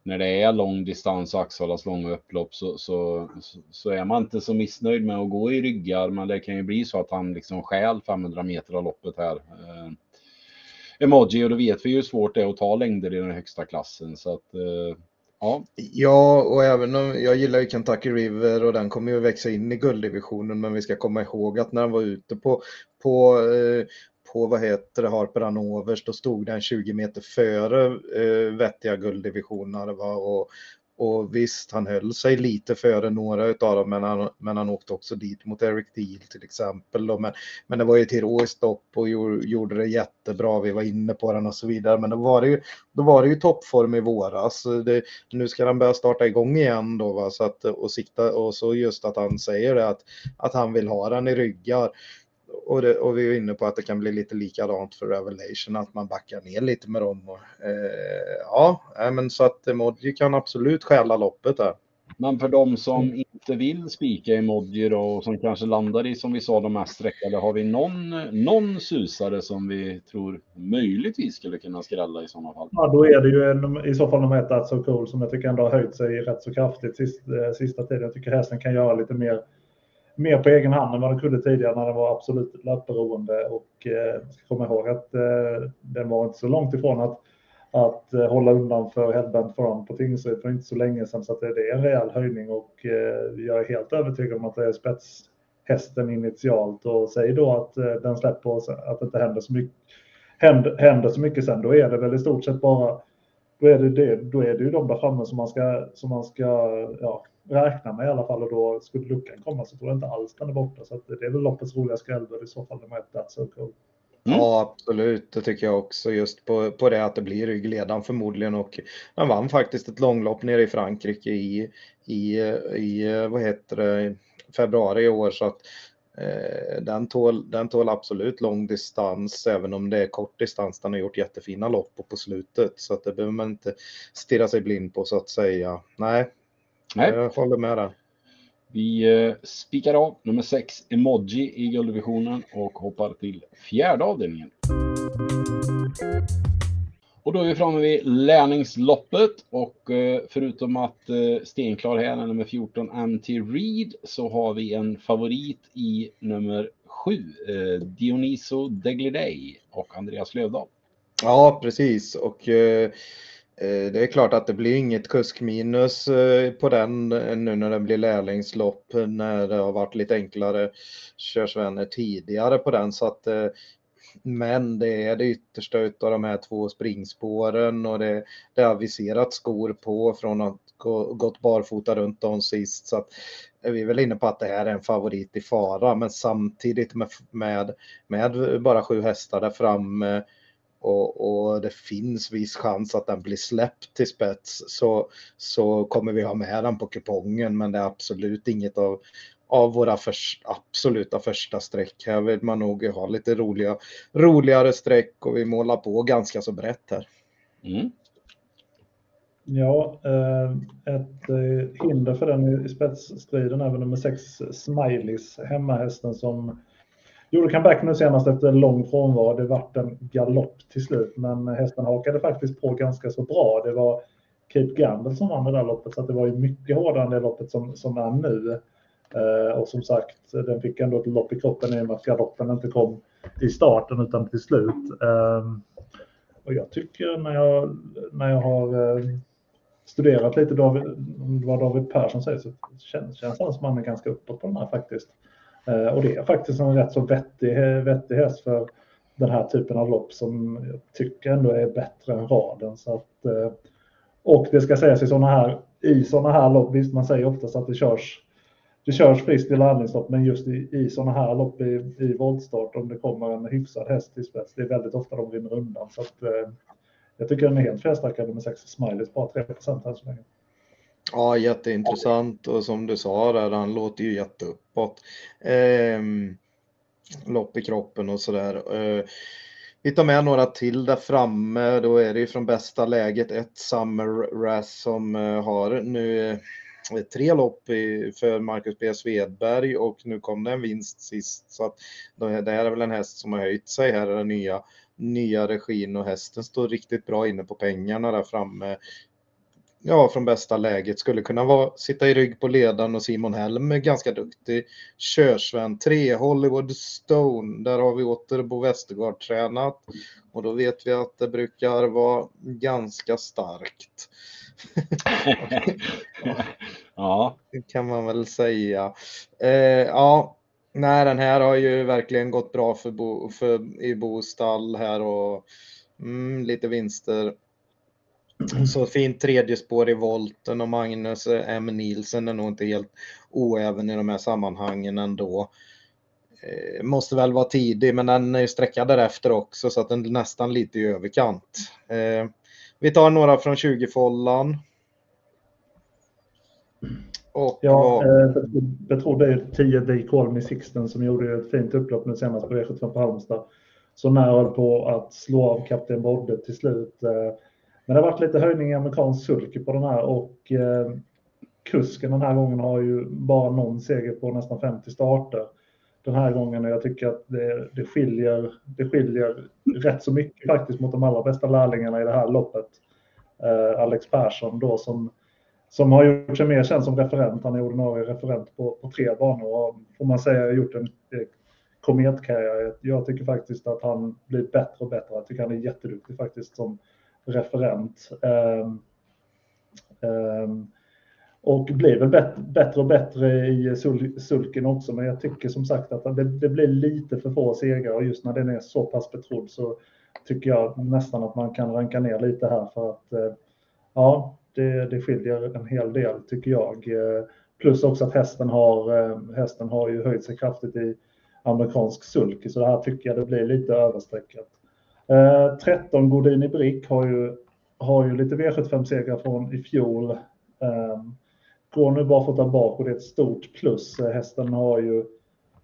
när det är lång distans och Axevallas långa upplopp så, så, så är man inte så missnöjd med att gå i ryggar. Men det kan ju bli så att han liksom skäl femhundra meter av loppet här. Eh, emoji, och då vet vi ju hur svårt det är att ta längder i den högsta klassen. Så att, eh, ja. ja, och även om jag gillar ju Kentucky River, och den kommer ju växa in i gulddivisionen. Men vi ska komma ihåg att när han var ute på... på eh, på vad heter det, Harper Hanovers, då stod den tjugo meter före eh, vettiga gulddivisioner, va? Och, Och visst, han höll sig lite före några utav dem, men han, men han åkte också dit mot Eric Deal till exempel. Men, men det var ju ett heroiskt stopp och gjorde, gjorde det jättebra, vi var inne på den och så vidare. Men då var det ju, då var det ju toppform i våras. Det, nu ska han börja starta igång igen då, va? Så att, och, sikta, och så just att han säger det, att, att han vill ha den i ryggar. Och, det, och vi är inne på att det kan bli lite likadant för Revelation, att man backar ner lite med dem. Och, eh, ja, men så att Emoji kan absolut stjäla loppet där. Men för de som mm. inte vill spika Emoji då, och som kanske landar i, som vi sa, de här sträckade, har vi någon, någon susare som vi tror möjligtvis skulle kunna skrälla i sådana fall? Ja, då är det ju en, i så fall de heter That's So Cool, som jag tycker ändå har höjt sig rätt så kraftigt sista, sista tiden. Jag tycker hästen kan göra lite mer mer på egen hand än vad den kunde tidigare när den var absolut löpberoende, och eh, ska komma ihåg att eh, den var inte så långt ifrån att, att eh, hålla undan för headband fram på Tingsryd för inte så länge sedan, så att det, det är en rejäl höjning, och eh, jag är helt övertygad om att det är spetshästen initialt, och säger då att eh, den släpper oss, att det inte händer så mycket, händer, händer så mycket sen, då är det väl i stort sett bara då är det, det, då är det ju de där framme som man ska, som man ska ja, räkna med i alla fall, och då skulle luckan komma, så tror jag inte alls den är borta, så att det är väl loppets roliga skrällor i så fall, de heter That's So Cool. Mm. Ja, absolut. Det tycker jag också, just på, på det att det blir ryggledan förmodligen, och han vann faktiskt ett långlopp nere i Frankrike i, i, i vad heter det, februari i år, så att eh, den, tål, den tål absolut lång distans, även om det är kort distans. Den har gjort jättefina lopp på, på slutet, så att det behöver man inte stirra sig blind på, så att säga. Nej. Nej. Jag håller med där. Vi eh, spikar av nummer sex Emoji i gulddivisionen och hoppar till fjärde avdelningen. Och då är vi framme vid lärningsloppet, och eh, förutom att eh, stenklar här är nummer fjorton M T Reed, så har vi en favorit i nummer sju eh, Dioniso Degliday och Andreas Lövdahl. Ja, precis, och eh... det är klart att det blir inget kuskminus på den nu när det blir lärlingslopp, när det har varit lite enklare körsvänner tidigare på den, så att, men det är det yttersta av de här två springspåren, och det, det har aviserat skor på från att gå, gått barfota runt om sist, så att vi är väl inne på att det här är en favorit i fara, men samtidigt med, med, med bara sju hästar där framme. Och, och det finns viss chans att den blir släppt till spets, så, så kommer vi ha med den på kupongen, men det är absolut inget av, av våra först, absoluta första streck. Här vill man nog ha lite roliga, roligare streck, och vi målar på ganska så brett här. Mm. Ja, ett hinder för den i spetsstriden även nummer sex Smileys, hemmahästen som gjorde comeback nu senast efter en lång frånvaro. Det vart en galopp till slut, men hästen hakade faktiskt på ganska så bra. Det var Keep Gamble som vann det där loppet, så att det var ju mycket hårdare än det loppet som, som är nu. Eh, och som sagt, den fick ändå ett lopp i kroppen i och med att galoppen inte kom i starten utan till slut. Eh, och jag tycker när jag, när jag har eh, studerat lite David, vad David Persson säger, så känns, känns han som han är ganska uppåt på den här faktiskt. Och det är faktiskt en rätt så vettig, vettig häst för den här typen av lopp, som jag tycker ändå är bättre än raden. Så att, och det ska sägas i sådana här, i såna här lopp, visst man säger oftast att det körs, det körs friskt i landningslopp, men just i, i sådana här lopp i, i voltstart, om det kommer en hyfsad häst till spets, det är väldigt ofta de vinner undan. Så att, jag tycker den är helt felstarkad med sex Smileys, bara tre procent här så länge. Ja, jätteintressant, och som du sa där, han låter ju jätteuppåt. Ehm, lopp i kroppen och sådär. Ehm, vi tar med några till där framme, då är det ju från bästa läget ett Summer Rass som har nu tre lopp för Marcus B. Svedberg, och nu kom det en vinst sist, så att det här är väl en häst som har höjt sig, här är den nya, nya regin, och hästen står riktigt bra inne på pengarna där framme. Ja, från bästa läget skulle kunna vara, sitta i rygg på ledaren, och Simon Helm är ganska duktig. Körsvän tre, Hollywood Stone, där har vi åter Bo Westergaard tränat. Och då vet vi att det brukar vara ganska starkt. Ja, det kan man väl säga. Eh, ja, nej, den här har ju verkligen gått bra för, Bo, för i Bostall här, och mm, lite vinster. Så fint tredje spår i volten, och Magnus M. Nielsen är nog inte helt oäven i de här sammanhangen ändå. Eh, måste väl vara tidig, men den är ju sträckad därefter också, så att den är nästan lite i överkant. Eh, vi tar några från tjugofållan. Och ja, eh, jag tror det är tio D. Kolm i Sixten som gjorde ett fint upplopp nu senast på V sjuttiofem på Halmstad. Så när jag höll på att slå av kapten Bodde till slut. Eh, Men det har varit lite höjning i amerikansk sulke på den här, och eh, kusken den här gången har ju bara någon seger på nästan femtio starter den här gången, och jag tycker att det, det, skiljer, det skiljer rätt så mycket faktiskt mot de allra bästa lärlingarna i det här loppet. Eh, Alex Persson då som, som har gjort sig mer känd som referent, han är ordinarie referent på, på tre banor, och får man säga har gjort en eh, kometkarriär. Jag tycker faktiskt att han blir bättre och bättre, jag tycker han är jätteduktig faktiskt som referent. Um, um, och blir väl bet- bättre och bättre i sul- sulken också, men jag tycker som sagt att det, det blir lite för få segrar, och just när den är så pass betrodd så tycker jag nästan att man kan ranka ner lite här, för att uh, ja, det, det skiljer en hel del tycker jag. Uh, plus också att hästen har, uh, hästen har ju höjt sig kraftigt i amerikansk sulke, så det här tycker jag det blir lite överstreckat. Eh, tretton Godini Brick har ju, har ju lite V sjuttiofem-segrar från i fjol. Eh, går nu barfota bak, och det är ett stort plus. Eh, hästen har ju,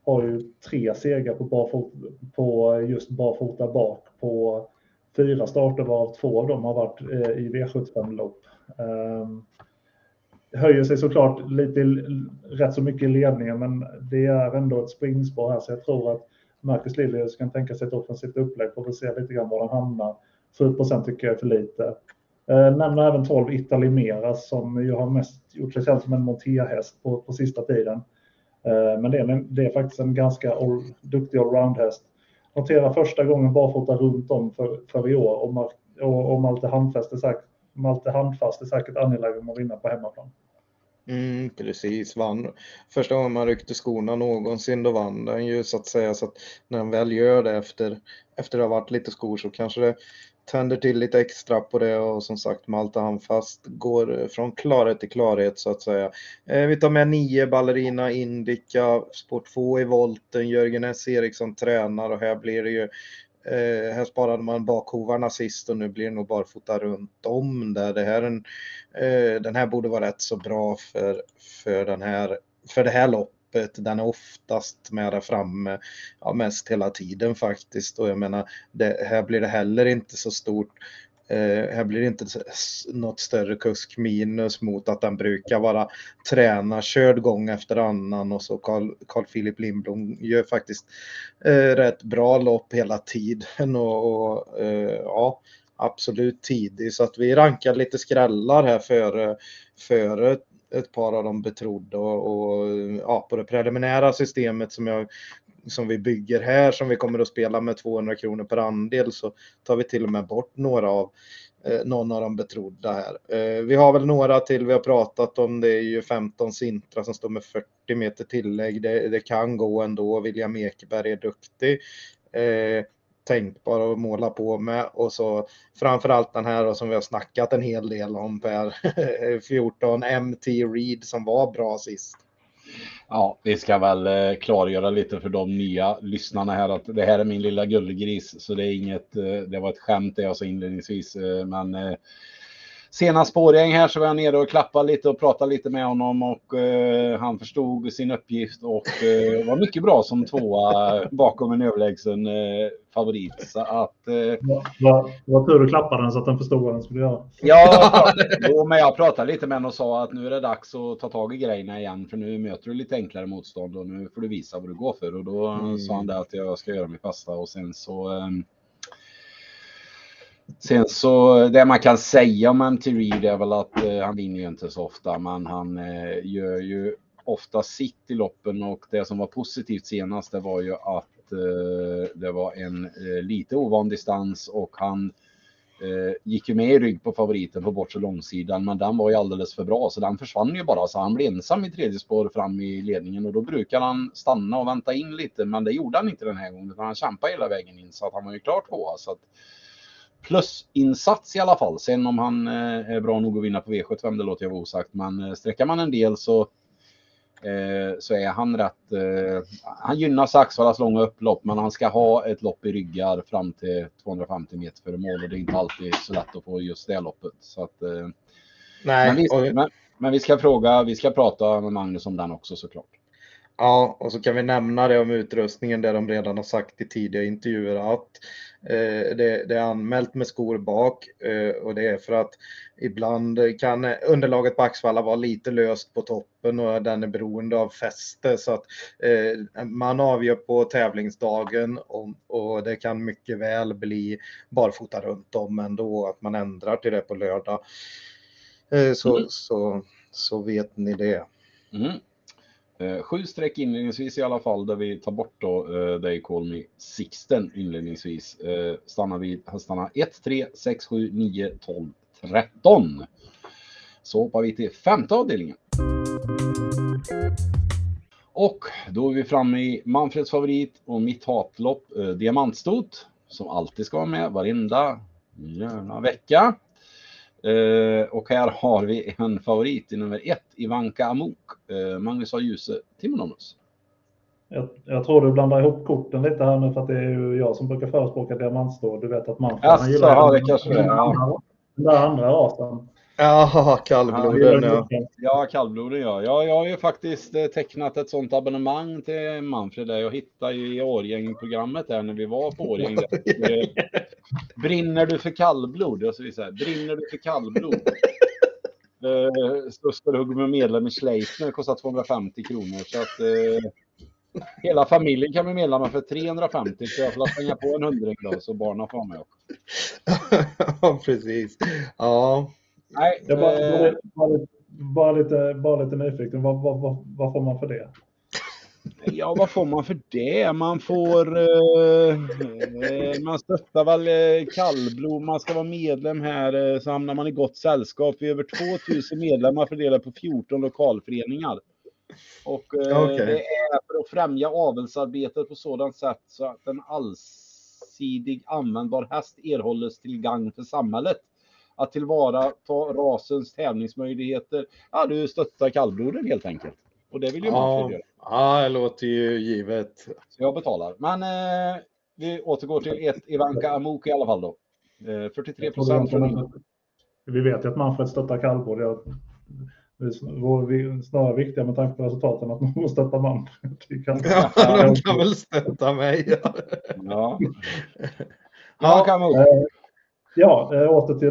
har ju tre segrar på, barfot, på just barfota bak på fyra starter, varav två av dem har varit eh, i V sjuttiofem-lopp. Eh, höjer sig såklart lite, rätt så mycket i ledningen, men det är ändå ett springspår här, så jag tror att Marcus Liljeus kan tänka sig ett offensivt upplägg och se lite grann var han hamnar. sju procent tycker jag är för lite. Eh, nämner även tolv Italimera som ju har mest gjort sig själv som en monterhäst på, på sista tiden. Eh, men det är, det är faktiskt en ganska all, duktig allroundhäst. Noterar första gången barfota runt om för, för i år, och, Mar- och, och Malte Handfast är säkert, Malte Handfast är säkert angelägen om att vinna på hemmaplan. Mm, precis, vann. Första gången man ryckte skorna någonsin, då vann den ju så att säga, så att när den väl gör det efter, efter det har varit lite skor, så kanske det tänder till lite extra på det, och som sagt Malte Handfast går från klarhet till klarhet så att säga. Eh, vi tar med nio Ballerina Indica, spår två i volten, Jörgen S. Eriksson tränar, och här blir det ju Eh, här sparade man bakhovarna sist, och nu blir det nog bara fota runt om där. Det här, en, eh, den här borde vara rätt så bra för, för, den här, för det här loppet. Den är oftast med där framme, ja, mest hela tiden faktiskt. Och jag menar, det, här blir det heller inte så stort. Eh, här blir det inte något större kusk minus mot att den brukar vara tränarkörd gång efter annan, och så Carl, Carl Philip Lindblom gör faktiskt eh, rätt bra lopp hela tiden, och, och eh, ja, absolut tidig, så att vi rankar lite skrällar här före för ett, ett par av de betrodda, och, och ja, på det preliminära systemet som jag som vi bygger här, som vi kommer att spela med tvåhundra kronor per andel, så tar vi till och med bort några av eh, någon av de betrodda här. Eh, vi har väl några till, vi har pratat om, det är ju femton Sintra som står med fyrtio meter tillägg, det, det kan gå ändå, William Ekeberg är duktig, eh, tänkbar att måla på med, och så framförallt den här då, som vi har snackat en hel del om per fjorton M T Reed som var bra sist. Ja, vi ska väl klargöra lite för de nya lyssnarna här att det här är min lilla gullgris, så det är inget, det var ett skämt det jag sa inledningsvis, men sena spårgäng här så var jag nere och klappade lite och pratade lite med honom, och eh, han förstod sin uppgift och eh, var mycket bra som tvåa bakom en överlägsen eh, favorit. Så att, eh, ja, ja, det var tur att klappa den så att han förstod vad den skulle göra. Ja, då, men jag pratade lite med honom och sa att nu är det dags att ta tag i grejerna igen, för nu möter du lite enklare motstånd och nu får du visa vad du går för. Och då mm. sa han där att jag ska göra mitt bästa, och sen så... Eh, Sen så det man kan säga om M T Reed är väl att eh, han vinner ju inte så ofta, men han eh, gör ju ofta sitt i loppen, och det som var positivt senast det var ju att eh, det var en eh, lite ovan distans, och han eh, gick ju med i rygg på favoriten på bortre långsidan, men den var ju alldeles för bra så den försvann ju bara, så han blev ensam i tredje spår fram i ledningen, och då brukar han stanna och vänta in lite, men det gjorde han inte den här gången, utan han kämpade hela vägen in, så att han var ju klart tvåa, så att plusinsats i alla fall. Sen om han eh, är bra nog att vinna på V sjuttiofem, det låter jag vara osagt. Men eh, sträcker man en del så, eh, så är han rätt... Eh, han gynnas Axevallas långa upplopp, men han ska ha ett lopp i ryggar fram till tvåhundrafemtio meter före mål. Och det är inte alltid så lätt att få just det loppet. Så att, eh, Nej, men, visst, och... men, men vi ska fråga, vi ska prata med Magnus om den också såklart. Ja, och så kan vi nämna det om utrustningen där de redan har sagt i tidigare intervjuer att eh, det, det är anmält med skor bak eh, och det är för att ibland kan underlaget på Axevalla vara lite löst på toppen och den är beroende av fäste så att eh, man avgör på tävlingsdagen och, och det kan mycket väl bli barfota runt om ändå att man ändrar till det på lördag eh, så, mm. så, så vet ni det. Mm. Sju streck inledningsvis i alla fall där vi tar bort då uh, They Call Me Sixten inledningsvis. Uh, stannar vid hästarna ett, tre, sex, sju, nio, tolv, tretton. Så hoppar vi till femte avdelningen. Och då är vi framme i Manfreds favorit och mitt hatlopp uh, Diamantstot. Som alltid ska vara med varenda jävla vecka. Uh, och här har vi en favorit i nummer ett, Ivanka Amok. uh, Magnus har Ljuse Timonomus. jag, jag tror du blandar ihop korten lite här nu. För att det är ju jag som brukar förespråka Diamantstå. Du vet att man alltså, gillar ja, det kanske den, ja. Den där andra rasen. Ja, kallbloden. Ja, ja. ja kallbloden ja. ja Jag har ju faktiskt tecknat ett sånt abonnemang till Manfred där. Jag hittade ju i Årgäng-programmet där när vi var på Årgäng. Brinner du för kallblod? Jag skulle säga, brinner du för kallblod? eh, Största hugg med medlem i Schleifner kostar tvåhundrafemtio kronor. Så att eh, hela familjen kan bli medlemmar för trehundrafemtio. Så jag får slänga på en hundring då så barnen får med också. Ja, precis. Ja. Nej, jag bara, eh, bara, bara, lite, bara lite nyfiken. Vad, vad, vad, vad får man för det? Ja, vad får man för det? Man får... Eh, man stöttar väl kallblod. Man ska vara medlem här. Så hamnar man i gott sällskap. Vi är över tvåtusen medlemmar fördelade på fjorton lokalföreningar. Och eh, okay. Det är för att främja avelsarbetet på sådant sätt så att en allsidig användbar häst erhålles till gagn för samhället. Att tillvara ta rasens tävlingsmöjligheter. Ja, du stöttar kallbloden helt enkelt. Och det vill ju Manfred göra. Ja, det låter ju givet. Så jag betalar. Men eh, vi återgår till ett Ivanka Amok i alla fall då. Eh, fyrtiotre procent från... Vi vet ju att Manfred stöttar kallblod. Det är snarare viktigt med tanke på resultaten att man stöttar Manfred. Ja, de kan väl stötta mig. Ja. Ja. Ivanka Amok. Ja, åter till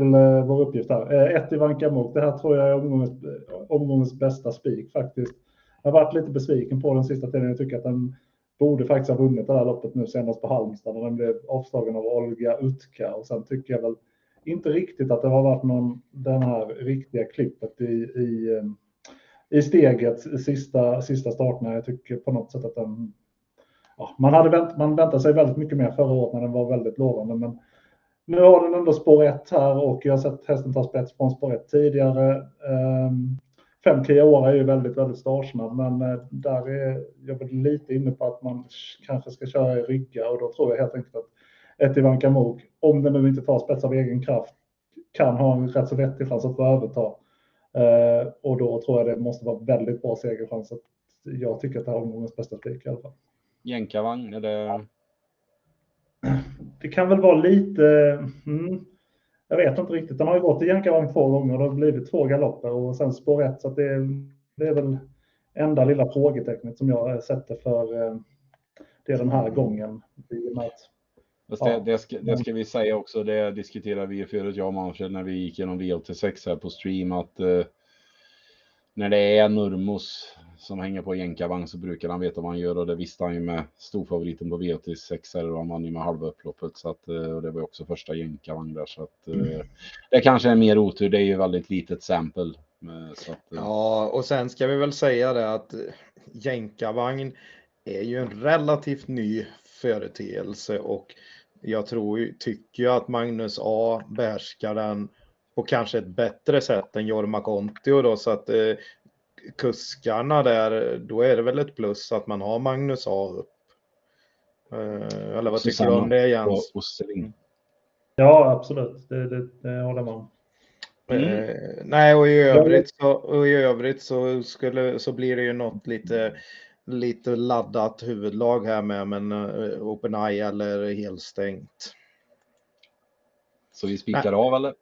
vår uppgift här. Ett Ivanka Amok, det här tror jag är omgångens, omgångens bästa spik faktiskt. Jag har varit lite besviken på den sista tiden. Jag tycker att den borde faktiskt ha vunnit det här loppet nu senast på Halmstad. När den blev avslagen av Olga Utka. Och sen tycker jag väl inte riktigt att det har varit någon den här riktiga klippet i, i, i steget sista, sista starten. Jag tycker på något sätt att den... Ja, man, hade vänt, man väntade sig väldigt mycket mer förra året när den var väldigt lovande, men nu har den ändå spår ett här och jag har sett hästen ta spets från spår ett tidigare. fem tio år är ju väldigt, väldigt starsnabb, men där är jag lite inne på att man kanske ska köra i ryggar och då tror jag helt enkelt att ett Ivanka Amok, om den nu inte tar spets av egen kraft, kan ha en rätt så vettig chans att få överta. Och då tror jag det måste vara väldigt bra segerchans. Jag tycker att det här är omgångens bästa spik i alla fall. Jänkavagn är det... Det kan väl vara lite, mm, jag vet inte riktigt. Den har ju gått i Jänkavagn två gånger och det har blivit två galopper och sen spår ett. Så att det, det är väl enda lilla frågetecknet som jag sätter för det den här gången. Ja. Det, det, ska, det ska vi säga också, det diskuterade vi förut, jag och Manfred, när vi gick genom V åttiosex här på stream. Att eh, när det är Nurmos som hänger på Jänkavagn så brukar han veta vad han gör och det visste han ju med storfavoriten på V åttiosex eller han vann ju med halva upploppet så att, och det var också första Jänkavagn där så att mm. det kanske är mer otur, det är ju väldigt litet sample så att, ja och sen ska vi väl säga det att Jänkavagn är ju en relativt ny företeelse och jag tror, tycker ju att Magnus A behärskar den på kanske ett bättre sätt än Jorma Kontio då så att kuskarna där, då är det väl ett plus att man har Magnus A upp. Eller vad Susanna tycker du om det, Jens? Och, och Ja, absolut. Det, det, det håller man. Mm. Eh, nej, och i övrigt så, och i övrigt så, skulle, så blir det ju något lite, lite laddat huvudlag här med, men uh, open eye eller helstängt. Så vi spikar nej. av eller?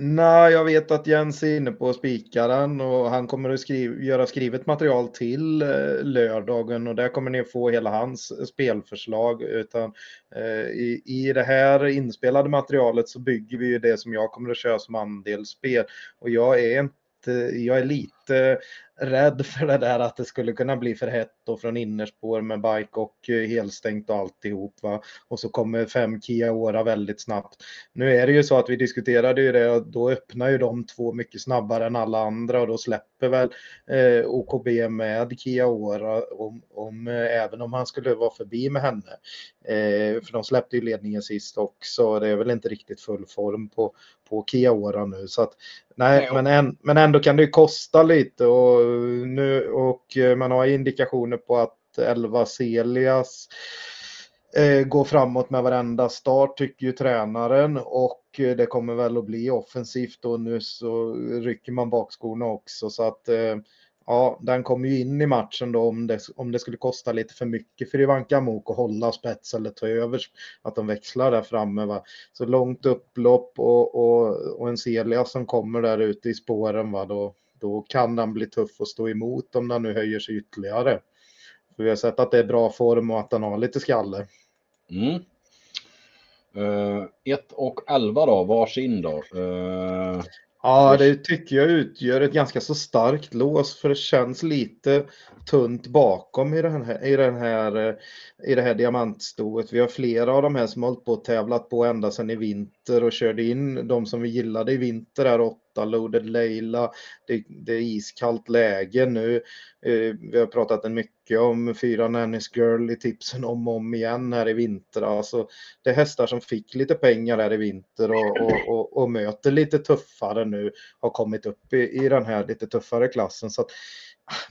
Nej, jag vet att Jens är inne på spikaren och han kommer att skriva, göra skrivet material till eh, lördagen och där kommer ni få hela hans spelförslag. Utan eh, i, i det här inspelade materialet så bygger vi ju det som jag kommer att köra som andelsspel. Och jag är, inte, jag är lite rädd för det där att det skulle kunna bli för hett och från innerspår med bike och helstängt och alltihop, va? Och så kommer fem Kia Ora väldigt snabbt. Nu är det ju så att vi diskuterade ju det och då öppnar ju de två mycket snabbare än alla andra och då släpper väl eh, O K B med Kia Ora om, om, eh, även om han skulle vara förbi med henne. Eh, för de släppte ju ledningen sist också. Det är väl inte riktigt full form på, på Kia Ora nu. Så att, nej, men, en, men ändå kan det ju kosta lite och nu, och man har indikationer på att elva Celias eh, går framåt med varenda start tycker ju tränaren och det kommer väl att bli offensivt och nu så rycker man bakskorna också så att eh, ja, den kommer ju in i matchen då om det, om det skulle kosta lite för mycket för Ivanka Mok att hålla spets eller ta över att de växlar där framme, va? Så långt upplopp och, och, och en Celia som kommer där ute i spåren, va, då Då kan den bli tuff att stå emot om den nu höjer sig ytterligare. För vi har sett att det är bra form och att den har lite skalle. Mm. Uh, ett och elva då, varsin då? Uh, ja, det tycker jag utgör ett ganska så starkt lås. För det känns lite tunt bakom i, den här, i, den här, i det här diamantstoet. Vi har flera av de här som hållit på och tävlat på ända sedan i vinter. Och körde in de som vi gillade i vinter där åtta. Loaded Leila, det, det är iskallt läge nu. Eh, vi har pratat mycket om fyra Nanny's Girl i tipsen om och om igen här i vinter. Alltså, det är hästar som fick lite pengar här i vinter och, och, och, och möter lite tuffare nu. Har kommit upp i, i den här lite tuffare klassen. Så att,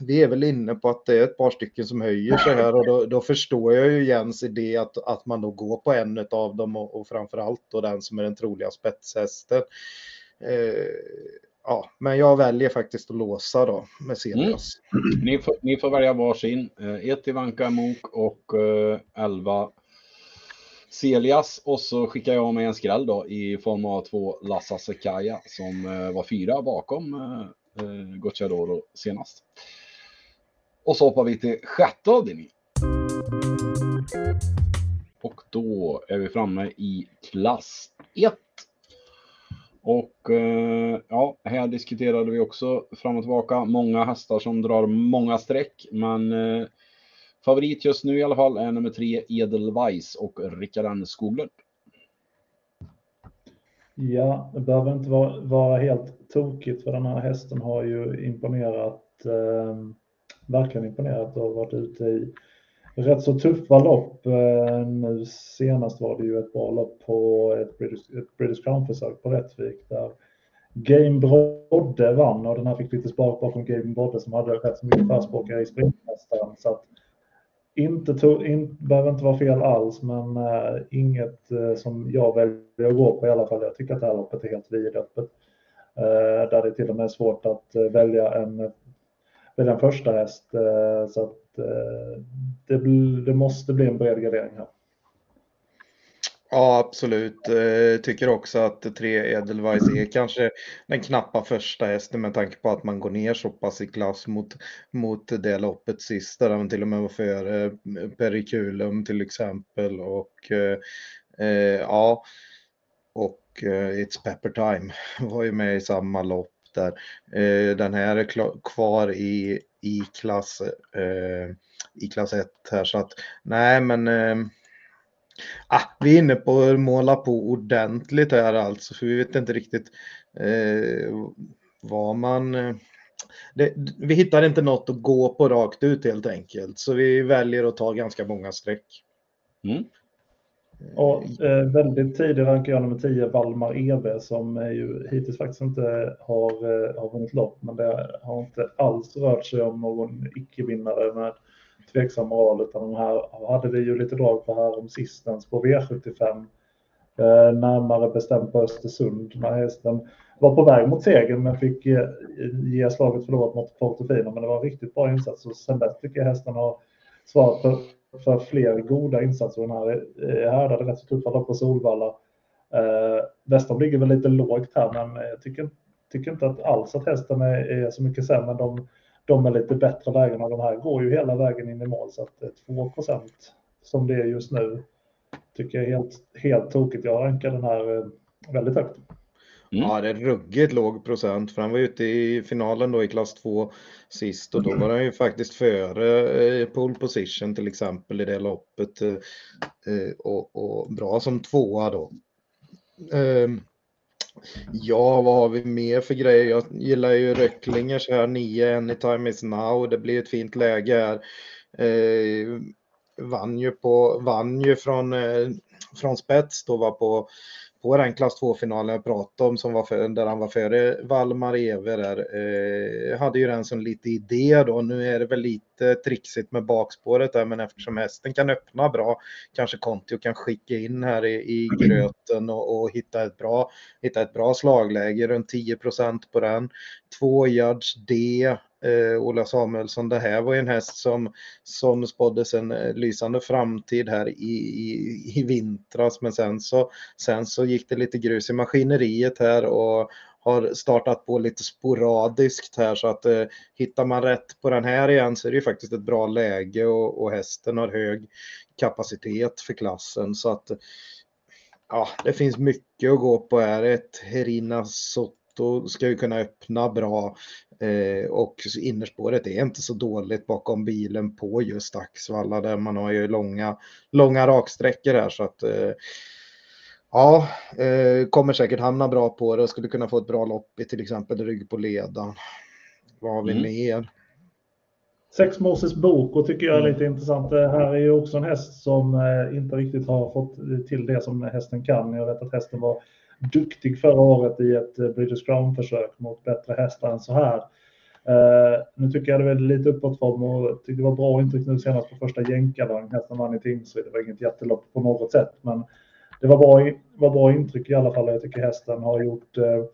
vi är väl inne på att det är ett par stycken som höjer sig här. Och då, då förstår jag ju Jens idé att, att man då går på en av dem. Och, och framförallt då den som är den troliga spetshästen. Uh, ja, men jag väljer faktiskt att låsa då med Celias. Mm. Ni, får, ni får välja varsin. Uh, ett Ivanka Mok och uh, elva Celias. Och så skickar jag med en skräll då i form av två Lassa Sekaya som uh, var fyra bakom uh, uh, Gocciadoro senast. Och så hoppar vi till sjätte avdelningen. Och då är vi framme i klass ett. Och eh, ja, här diskuterade vi också fram och tillbaka. Många hästar som drar många streck. Men eh, favorit just nu i alla fall är nummer tre Edelweiss och Rickard Skoglund. Ja, det behöver inte vara, vara helt tokigt. För den här hästen har ju imponerat. Eh, verkligen imponerat och varit ute i rätt så tuffa lopp. Nu senast var det ju ett bra lopp på ett British, ett British Crown-försök på Rättvik där Game Brodde vann och den här fick lite spark bakom Game Brodde som hade rätt så mycket färspåkare i springmästaren. Så att inte to, in, behöver inte vara fel alls, men äh, inget äh, som jag väljer att gå på i alla fall. Jag tycker att det här loppet är helt vidöppet. Äh, där det till och med är svårt att äh, välja en, välja en första häst. Äh, så att Det, det måste bli en bred gradering här. Ja, absolut. Jag tycker också att tre Edelweiss är kanske den knappa första hästen med tanke på att man går ner så pass i klass mot, mot det loppet sist där man till och med var före Periculum till exempel och eh, ja och It's Pepper Time var ju med i samma lopp där. Eh, den här är klar, kvar i i klass eh, i klass ett här så att nej men eh, ah, vi är inne på att måla på ordentligt här alltså för vi vet inte riktigt eh, vad man det, vi hittar inte något att gå på rakt ut helt enkelt så vi väljer att ta ganska många streck. Mm. Och eh, väldigt tidigt rankar jag nummer tio Valmar Ebe som är ju hittills faktiskt inte har, har vunnit lopp men det har inte alls rört sig om någon icke-vinnare med tveksam moral utan de här hade vi ju lite drag på här om sistens på V sjuttiofem eh, närmare bestämt på Östersund när hästen var på väg mot segern men fick eh, ge slaget förlorat mot Portofino, men det var en riktigt bra insats och sen dess tycker jag hästen har svarat för, för fler goda insatser. Den här eh, härdade rätt så tuffa lopp på Solvalla. Västan eh, ligger väl lite lågt här, men jag tycker, tycker inte att alls att hästen är, är så mycket sämre. De, de är lite bättre vägen och de här går ju hela vägen in i mål, så att två procent som det är just nu tycker jag är helt, helt tokigt. Jag rankar den här väldigt högt. Mm. Ja, det är ruggigt låg procent, för han var ute i finalen då i klass två sist och då var han ju faktiskt före pole position till exempel i det loppet och, och bra som tvåa då. Ja, vad har vi mer för grejer? Jag gillar ju Röcklinger så här, nio, Anytime Is Now, det blir ett fint läge här. Eh, vann ju, på, vann ju från, eh, från spets då, var på, på den klass två-finalen jag pratade om som var för, där han var före Valmar Ever där. Eh, hade ju den som lite idé då, nu är det väl lite trixigt med bakspåret där, men eftersom hästen kan öppna bra kanske Kontio kan skicka in här i, i gröten och, och hitta, ett bra, hitta ett bra slagläge, runt tio procent på den. Två yards D. Eh, Ola Samuelsson, det här var ju en häst som, som spåddes en lysande framtid här i, i, i vintras, men sen så, sen så gick det lite grus i maskineriet här och har startat på lite sporadiskt här, så att eh, hittar man rätt på den här igen så är det ju faktiskt ett bra läge och, och hästen har hög kapacitet för klassen, så att ja, det finns mycket att gå på här. Ett Herina Sot då ska ju kunna öppna bra eh, och innerspåret är inte så dåligt bakom bilen på just Axevalla där man har ju långa, långa raksträckor här, så att eh, ja, eh, kommer säkert hamna bra på det och skulle kunna få ett bra lopp i till exempel rygg på ledan. Vad har vi mm. mer? Sex Moses Boko tycker jag är lite mm. intressant. Det här är ju också en häst som eh, inte riktigt har fått till det som hästen kan. Jag vet att hästen var duktig förra året i ett British Crown-försök mot bättre hästar än så här. Uh, nu tycker jag det var lite uppåtform och tyckte det var bra intryck nu senast på första jänkarvagn. Hästen vann i Tingsryd, det var inget jättelopp på något sätt, men det var bra, var bra intryck i alla fall. Jag tycker hästen har gjort uh,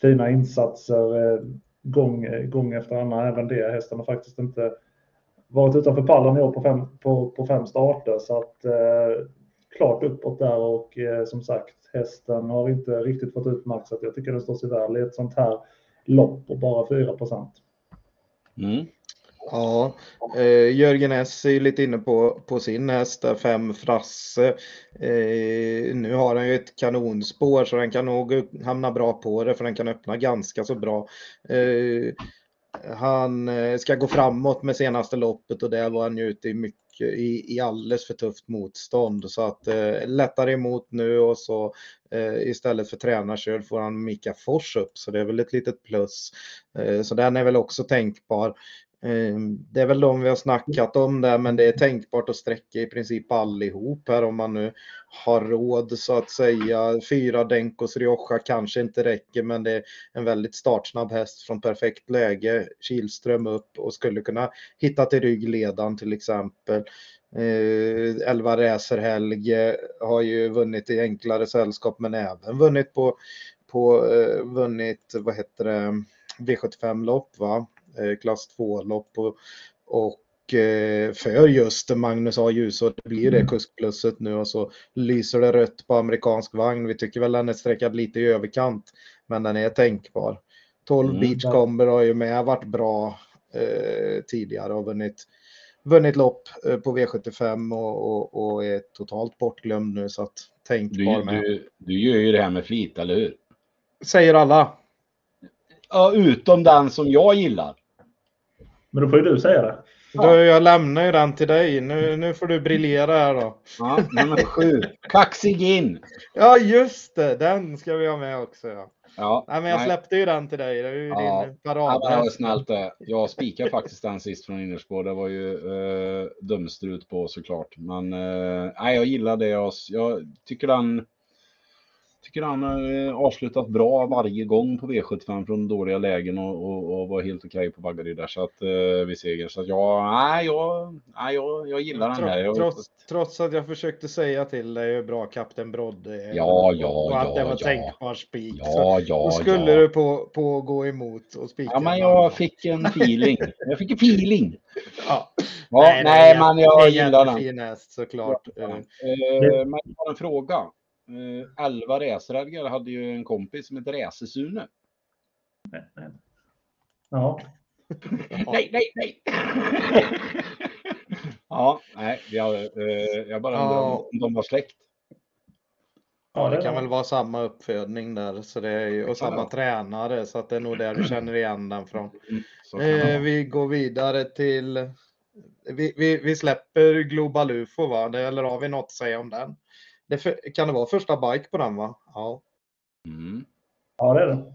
fina insatser uh, gång, gång efter annan. Även det, hästen har faktiskt inte varit utanför pallen i år på fem, på, på fem starter, så att uh, klart uppåt där och eh, som sagt hästen har inte riktigt fått utmärkt, så jag tycker det står sig väl i ett sånt här lopp och bara fyra procent. Mm. Ja, eh, Jörgen S är ju lite inne på, på sin häst där, fem Frasse. Eh, nu har han ju ett kanonspår så den kan nog hamna bra på det, för den kan öppna ganska så bra. Eh, han ska gå framåt med senaste loppet och där var han ju ute i mycket I, i alldeles för tufft motstånd, så att eh, lättare emot nu och så eh, istället för tränarkör får han Mika Fors upp, så det är väl ett litet plus, eh, så den är väl också tänkbar. eh, det är väl de vi har snackat om där, men det är tänkbart att sträcka i princip allihop här om man nu har råd så att säga. Fyra Denkos Rioja kanske inte räcker, men det är en väldigt startsnabb häst från perfekt läge, Kilström upp och skulle kunna hitta till ryggledan till exempel. Eh, elva Räser Helge har ju vunnit i enklare sällskap men även vunnit på, på eh, vunnit, vad heter det, V sjuttiofem-lopp va? Eh, klass två-lopp och, och för just Magnus A. Ljus, och det blir ju det kuskplusset nu och så lyser det rött på amerikansk vagn. Vi tycker väl den är sträckad lite i överkant, men den är tänkbar. tolv mm. Beachcomber har ju med varit bra eh, tidigare och vunnit, vunnit lopp eh, på V sjuttiofem och, och, och är totalt bortglömd nu, så att tänkbar med. Du, du, du gör ju det här med flit, eller hur? Säger alla. Ja, utom den som jag gillar. Men då får ju du säga det. Då, jag lämnar ju den till dig. Nu, nu får du briljera här då. Ja, nummer sju. Kaxig in. Ja, just det. Den ska vi ha med också. Ja. Ja, nej, men jag nej. släppte ju den till dig. Det är ju ja. din parad. Ja, det var snällt det. Jag spikade faktiskt den sist från innerspår. Det var ju eh, dumstrut på såklart. Men eh, nej, jag gillar det. Jag, jag tycker den... tycker han har avslutat bra varje gång på V sjuttiofem från dåliga lägen och, och, och var helt okej på baggar där så att eh, vi seger. Så att jag, nej, jag, nej, jag, jag gillar den här. Jag, trots, trots att jag försökte säga till dig bra kapten Brodd. Eh, ja, ja, och att ja, det var ja, tänkbar spik. Ja, ja, då skulle ja. du på, på gå emot och spika. Ja, men jag fick en feeling. Jag fick en feeling. Ja. Ja, nej, nej är, men jag gillar den. Finast, såklart. Ja, eh, men jag har en fråga. Elva reseräddare hade ju en kompis som heter Resesune. Nej, nej. Ja. nej, nej, nej. ja, nej. Har, eh, jag bara ja. om de var släkt. Ja, det kan väl vara samma uppfödning där så det är ju, och samma ja. tränare så att det är nog där du känner igen den från. Eh, vi går vidare till vi, vi, vi släpper Global U F O va? Det, eller har vi något att säga om den? Det för, kan det vara första bike på den va? Ja. Mm. Ja det är det.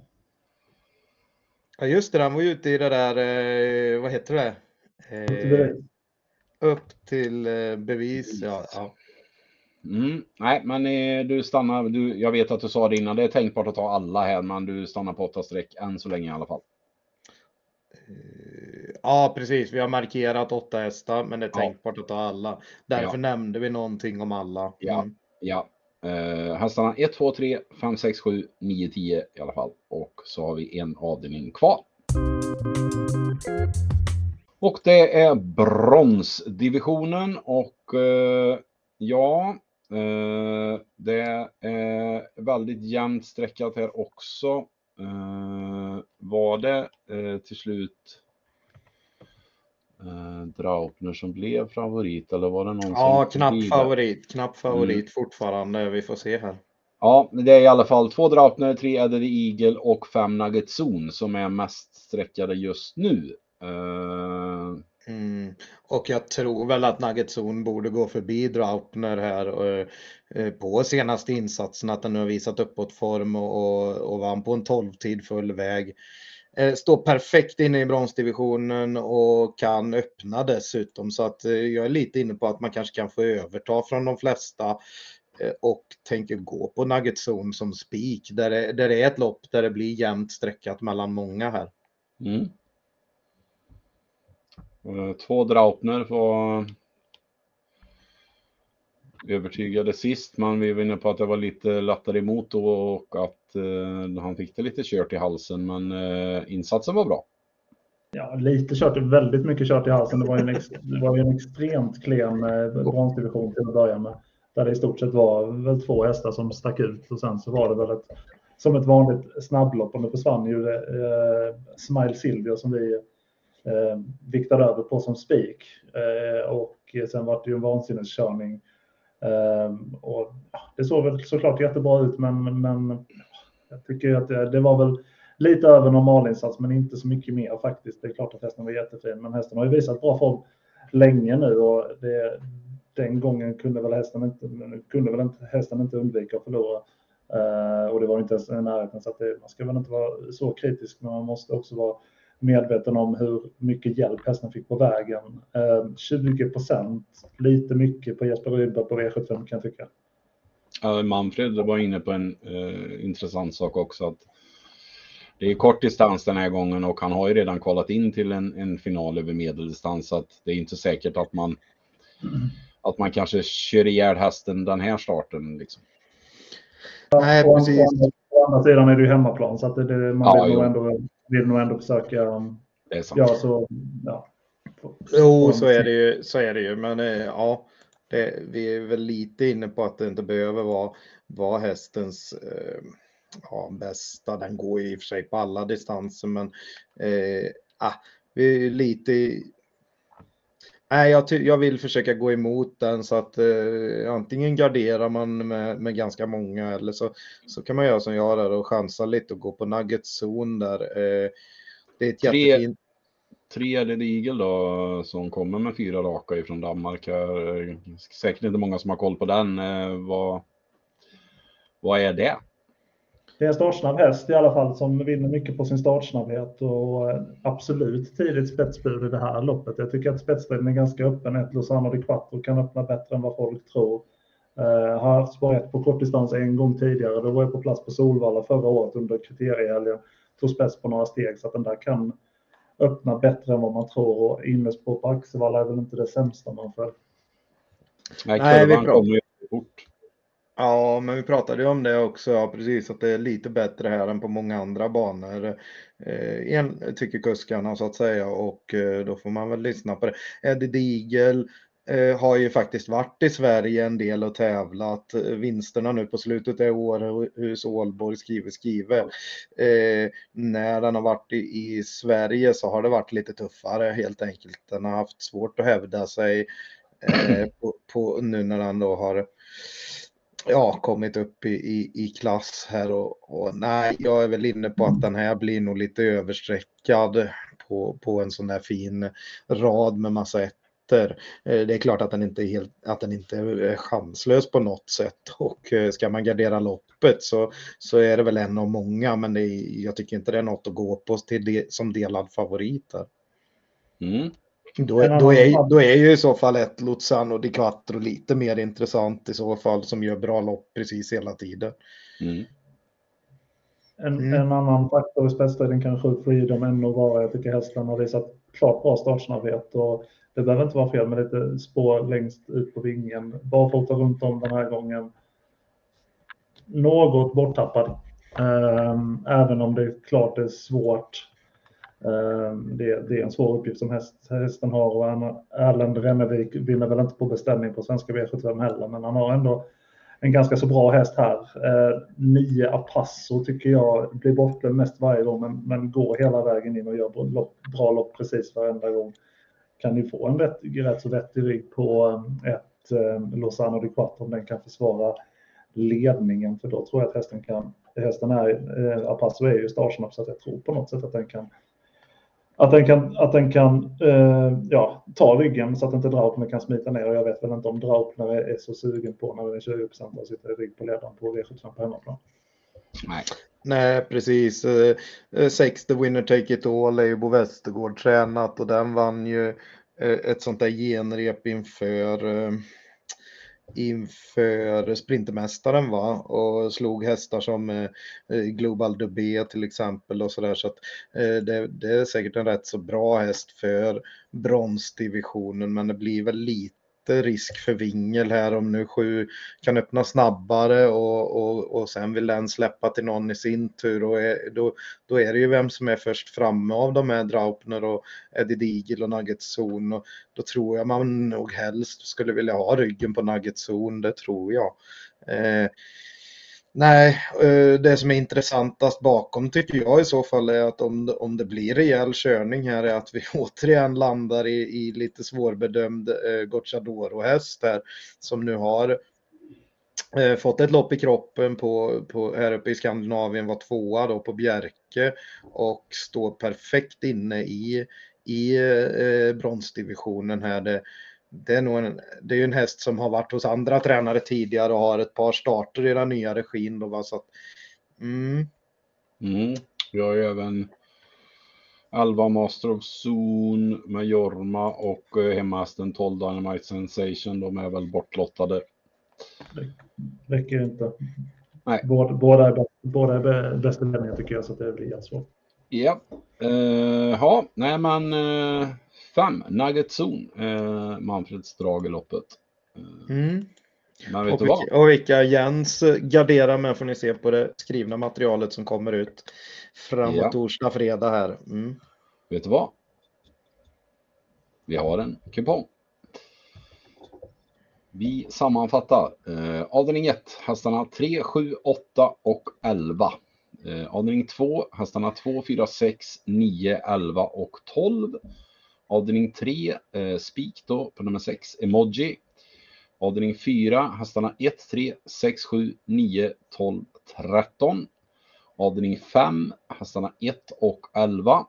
Ja just det, den var ju ute i det där, eh, vad heter det? Eh, upp till eh, bevis. Ja, ja. Mm. Nej men eh, du stannar, du, jag vet att du sa det innan, det är tänkbart att ta alla här men du stannar på åtta streck än så länge i alla fall. Ja precis, vi har markerat åtta hästar men det är tänkbart ja. att ta alla. Därför ja. nämnde vi någonting om alla. Ja. Ja, eh, hästarna ett, två, tre, fem, sex, sju, nio, tio i alla fall. Och så har vi en avdelning kvar. Och det är bronsdivisionen. Och eh, ja, eh, det är väldigt jämnt sträckat här också. Eh, var det eh, till slut... Eh, Draupner som blev favorit eller var det någon ja, som knapp favorit, knapp favorit mm. fortfarande, vi får se här. Ja, det är i alla fall två Draupner, tre Eddie Eagle och fem Nugget Zone som är mest sträckade just nu. Eh... Mm. Och jag tror väl att Nugget Zone borde gå förbi Draupner här och, och, på senaste insatsen att den har visat uppåt form och, och, och vann på en tolv-tid full väg. Står perfekt inne i bronsdivisionen och kan öppna dessutom så att jag är lite inne på att man kanske kan få överta från de flesta och tänker gå på Nugget Zone som spik där det, där det är ett lopp där det blir jämnt sträckat mellan många här. Mm. Två Draupner var övertygade sist men vi var inne på att det var lite lättare emot och att han fick det lite kört i halsen men insatsen var bra. Ja, lite kört, väldigt mycket kört i halsen. Det var ju en, ex, det var ju en extremt klen bronsdivision till att börja med. Där det i stort sett var väl två hästar som stack ut och sen så var det väl ett, som ett vanligt snabblopp och det försvann ju eh, Smile Silvia som vi eh, viktade över på som spik eh, och sen var det ju en vansinneskörning eh, och det såg väl såklart jättebra ut men, men jag tycker att det, det var väl lite över normalinsats men inte så mycket mer faktiskt. Det är klart att hästen var jättefin men hästen har ju visat bra form länge nu och det, den gången kunde väl hästen inte, kunde väl inte, hästen inte undvika att förlora. Uh, och det var inte ens i närheten så att det, man ska väl inte vara så kritisk men man måste också vara medveten om hur mycket hjälp hästen fick på vägen. Uh, tjugo procent, lite mycket på Jesper Rydberg på V sjuttiofem kan jag tycka. Manfred var inne på en eh, intressant sak också att det är kort distans den här gången och han har ju redan kollat in till en, en final över medeldistans så att det är inte säkert att man mm. att man kanske kör ihjäl hästen den här starten liksom. Nej precis. Å andra sidan är det ju hemmaplan så att det, det, man ja, vill, nog ändå, vill nog ändå försöka um, det är sant. Ja så ja. Jo så är det ju så är det ju men eh, ja det, vi är väl lite inne på att det inte behöver vara, vara hästens eh, ja, bästa. Den går ju i och för sig på alla distanser. Men eh, ah, vi är lite... I... Nej, jag, ty- jag vill försöka gå emot den. Så att eh, antingen garderar man med, med ganska många. Eller så, så kan man göra som jag där och chansa lite och gå på Nugget Zone där. Eh, det är ett jättefint... Tre är det Igel då som kommer med fyra raka ifrån Danmark. Säkert inte många som har koll på den. Vad, vad är det? Det är en startsnabb häst i alla fall som vinner mycket på sin startsnabbhet. Och absolut tidigt spetsbud i det här loppet. Jag tycker att spetsbuden är ganska öppen. Ett Lozano di Quattro kan öppna bättre än vad folk tror. Uh, har haft spåret på kortdistans en gång tidigare. Då var jag på plats på Solvalla förra året under kriteriehelgen. Tog spets på några steg så att den där kan öppna bättre än vad man tror. Och innerspår på Axevalla är väl inte det sämsta man får. Nej, Nej vi pratar. Ja, men vi pratade ju om det också. Ja, precis, att det är lite bättre här än på många andra banor. Eh, en tycker kuskarna så att säga. Och eh, då får man väl lyssna på det. Eddie Digel har ju faktiskt varit i Sverige en del och tävlat. Vinsterna nu på slutet är Århus, Ålborg, Skrive, Skrive. Eh, när han har varit i, i Sverige så har det varit lite tuffare helt enkelt. Han har haft svårt att hävda sig eh, på, på, nu när han då har ja, kommit upp i, i, i klass här. Och, och nej, jag är väl inne på att den här blir nog lite översträckad på, på en sån där fin rad med massa ett. Det är klart att den inte är, helt, att den inte är chanslös på något sätt, och ska man gardera loppet så, så är det väl en av många, men det är, jag tycker inte det är något att gå på till det, som delad favorit här. Mm. Då, då, är, då är ju i så fall ett Luzano Di Quattro lite mer intressant i så fall, som gör bra lopp precis hela tiden. Mm. En, mm. en annan faktor i spetsstriden kanske ut Freedom ändå var, jag tycker hästen har visat klart bra startsnabbhet, och det behöver inte vara fel med lite spår längst ut på vingen. Barfota runt om den här gången. Något borttappad. Även om det är klart det är svårt. Det är en svår uppgift som hästen har. Och Erland Rennevik vinner väl inte på beställning på svenska V sjuttiofem heller. Men han har ändå en ganska så bra häst här. Nio Apasso tycker jag blir bortglömd mest varje gång. Men går hela vägen in och gör bra lopp precis varenda gång. Kan ni få en rätt, rätt så vettig rygg på ett eh, Luzano Di Quattro om den kan försvara ledningen, för då tror jag att hästen kan, hästen är, eh, Apasso är ju startsnabb, så att jag tror på något sätt att den kan att den kan, att den kan eh, ja, ta ryggen så att inte Draupner kan smita ner, och jag vet väl inte om Draupner är så sugen på när den är tjugo procent och sitter i rygg på ledaren på V sjuttiofem på hemmaplan. Nej. Nej, precis. Sex The Winner Take It All är ju Bo Westergård tränat, och den vann ju ett sånt där genrep inför, inför sprintermästaren, va? Och slog hästar som Global Dubé till exempel och sådär. Så att det, det är säkert en rätt så bra häst för bronsdivisionen, men det blir väl lite risk för vingel här om nu sju kan öppna snabbare och, och, och sen vill den släppa till någon i sin tur, och är, då, då är det ju vem som är först framme av de här Draupner och Eddie Digel och Nuggetszon, och då tror jag man nog helst skulle vilja ha ryggen på Nuggetszon, det tror jag. Eh, nej, det som är intressantast bakom tycker jag i så fall är att om, om det blir rejäl körning här är att vi återigen landar i, i lite svårbedömd eh, Gocciadoro-häst här, som nu har eh, fått ett lopp i kroppen på, på, här uppe i Skandinavien, var tvåa då på Bjerke och står perfekt inne i, i eh, bronsdivisionen här. Det, Det är, nog en, det är ju en häst som har varit hos andra tränare tidigare och har ett par starter i den nya regin. Då, va? Så att, mm. Mm. Vi har ju även Alva Master of Zoon, Majorma och hemmahästen tolv Dynamite Sensation. De är väl bortlottade. Det räcker inte. Nej. Båda, båda, båda är bästa lämningar tycker jag, så att det blir jättesvårt. Ja, uh, ha. Nej men... Uh... Fem, Nuggetszon, eh, Manfreds drag i loppet. Eh, mm. Men vet och, du vad? Och vilka Jens garderar med får ni se på det skrivna materialet som kommer ut framåt ja. Torsdag, fredag här. Mm. Vet du vad? Vi har en kupong. Vi sammanfattar. Eh, avdelning ett, hästarna tre, sju, åtta och elva. Eh, avdelning två, hästarna två, fyra, sex, nio, elva och tolv. Avdelning tre, eh, spik då på nummer sex, Emoji. Avdelning fyra, hästarna ett, tre, sex, sju, nio, tolv, tretton. Avdelning fem, hästarna ett och elva.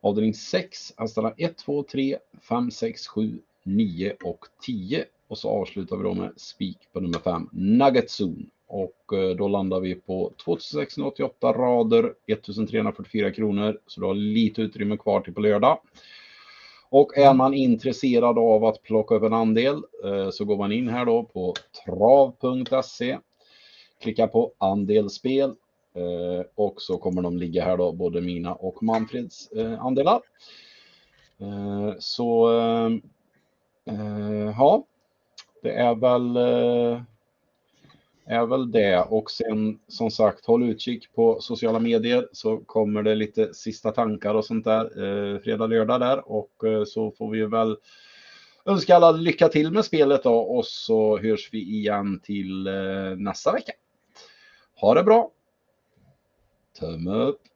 Avdelning sex, hästarna ett, två, tre, fem, sex, sju, nio och tio. Och så avslutar vi då med spik på nummer fem, Nuggetszon. Och eh, då landar vi på tvåtusensexhundraåttioåtta rader, ettusentrehundrafyrtiofyra kronor. Så då har lite utrymme kvar till på lördag. Och är man intresserad av att plocka upp en andel så går man in här då på trav punkt se. Klicka på andelsspel och så kommer de ligga här då, både mina och Manfreds andelar. Så ja, det är väl, är väl det. Och sen som sagt, håll utkik på sociala medier så kommer det lite sista tankar och sånt där fredag, lördag där. Och så får vi väl önska alla lycka till med spelet då, och så hörs vi igen till nästa vecka. Ha det bra. Tumme upp.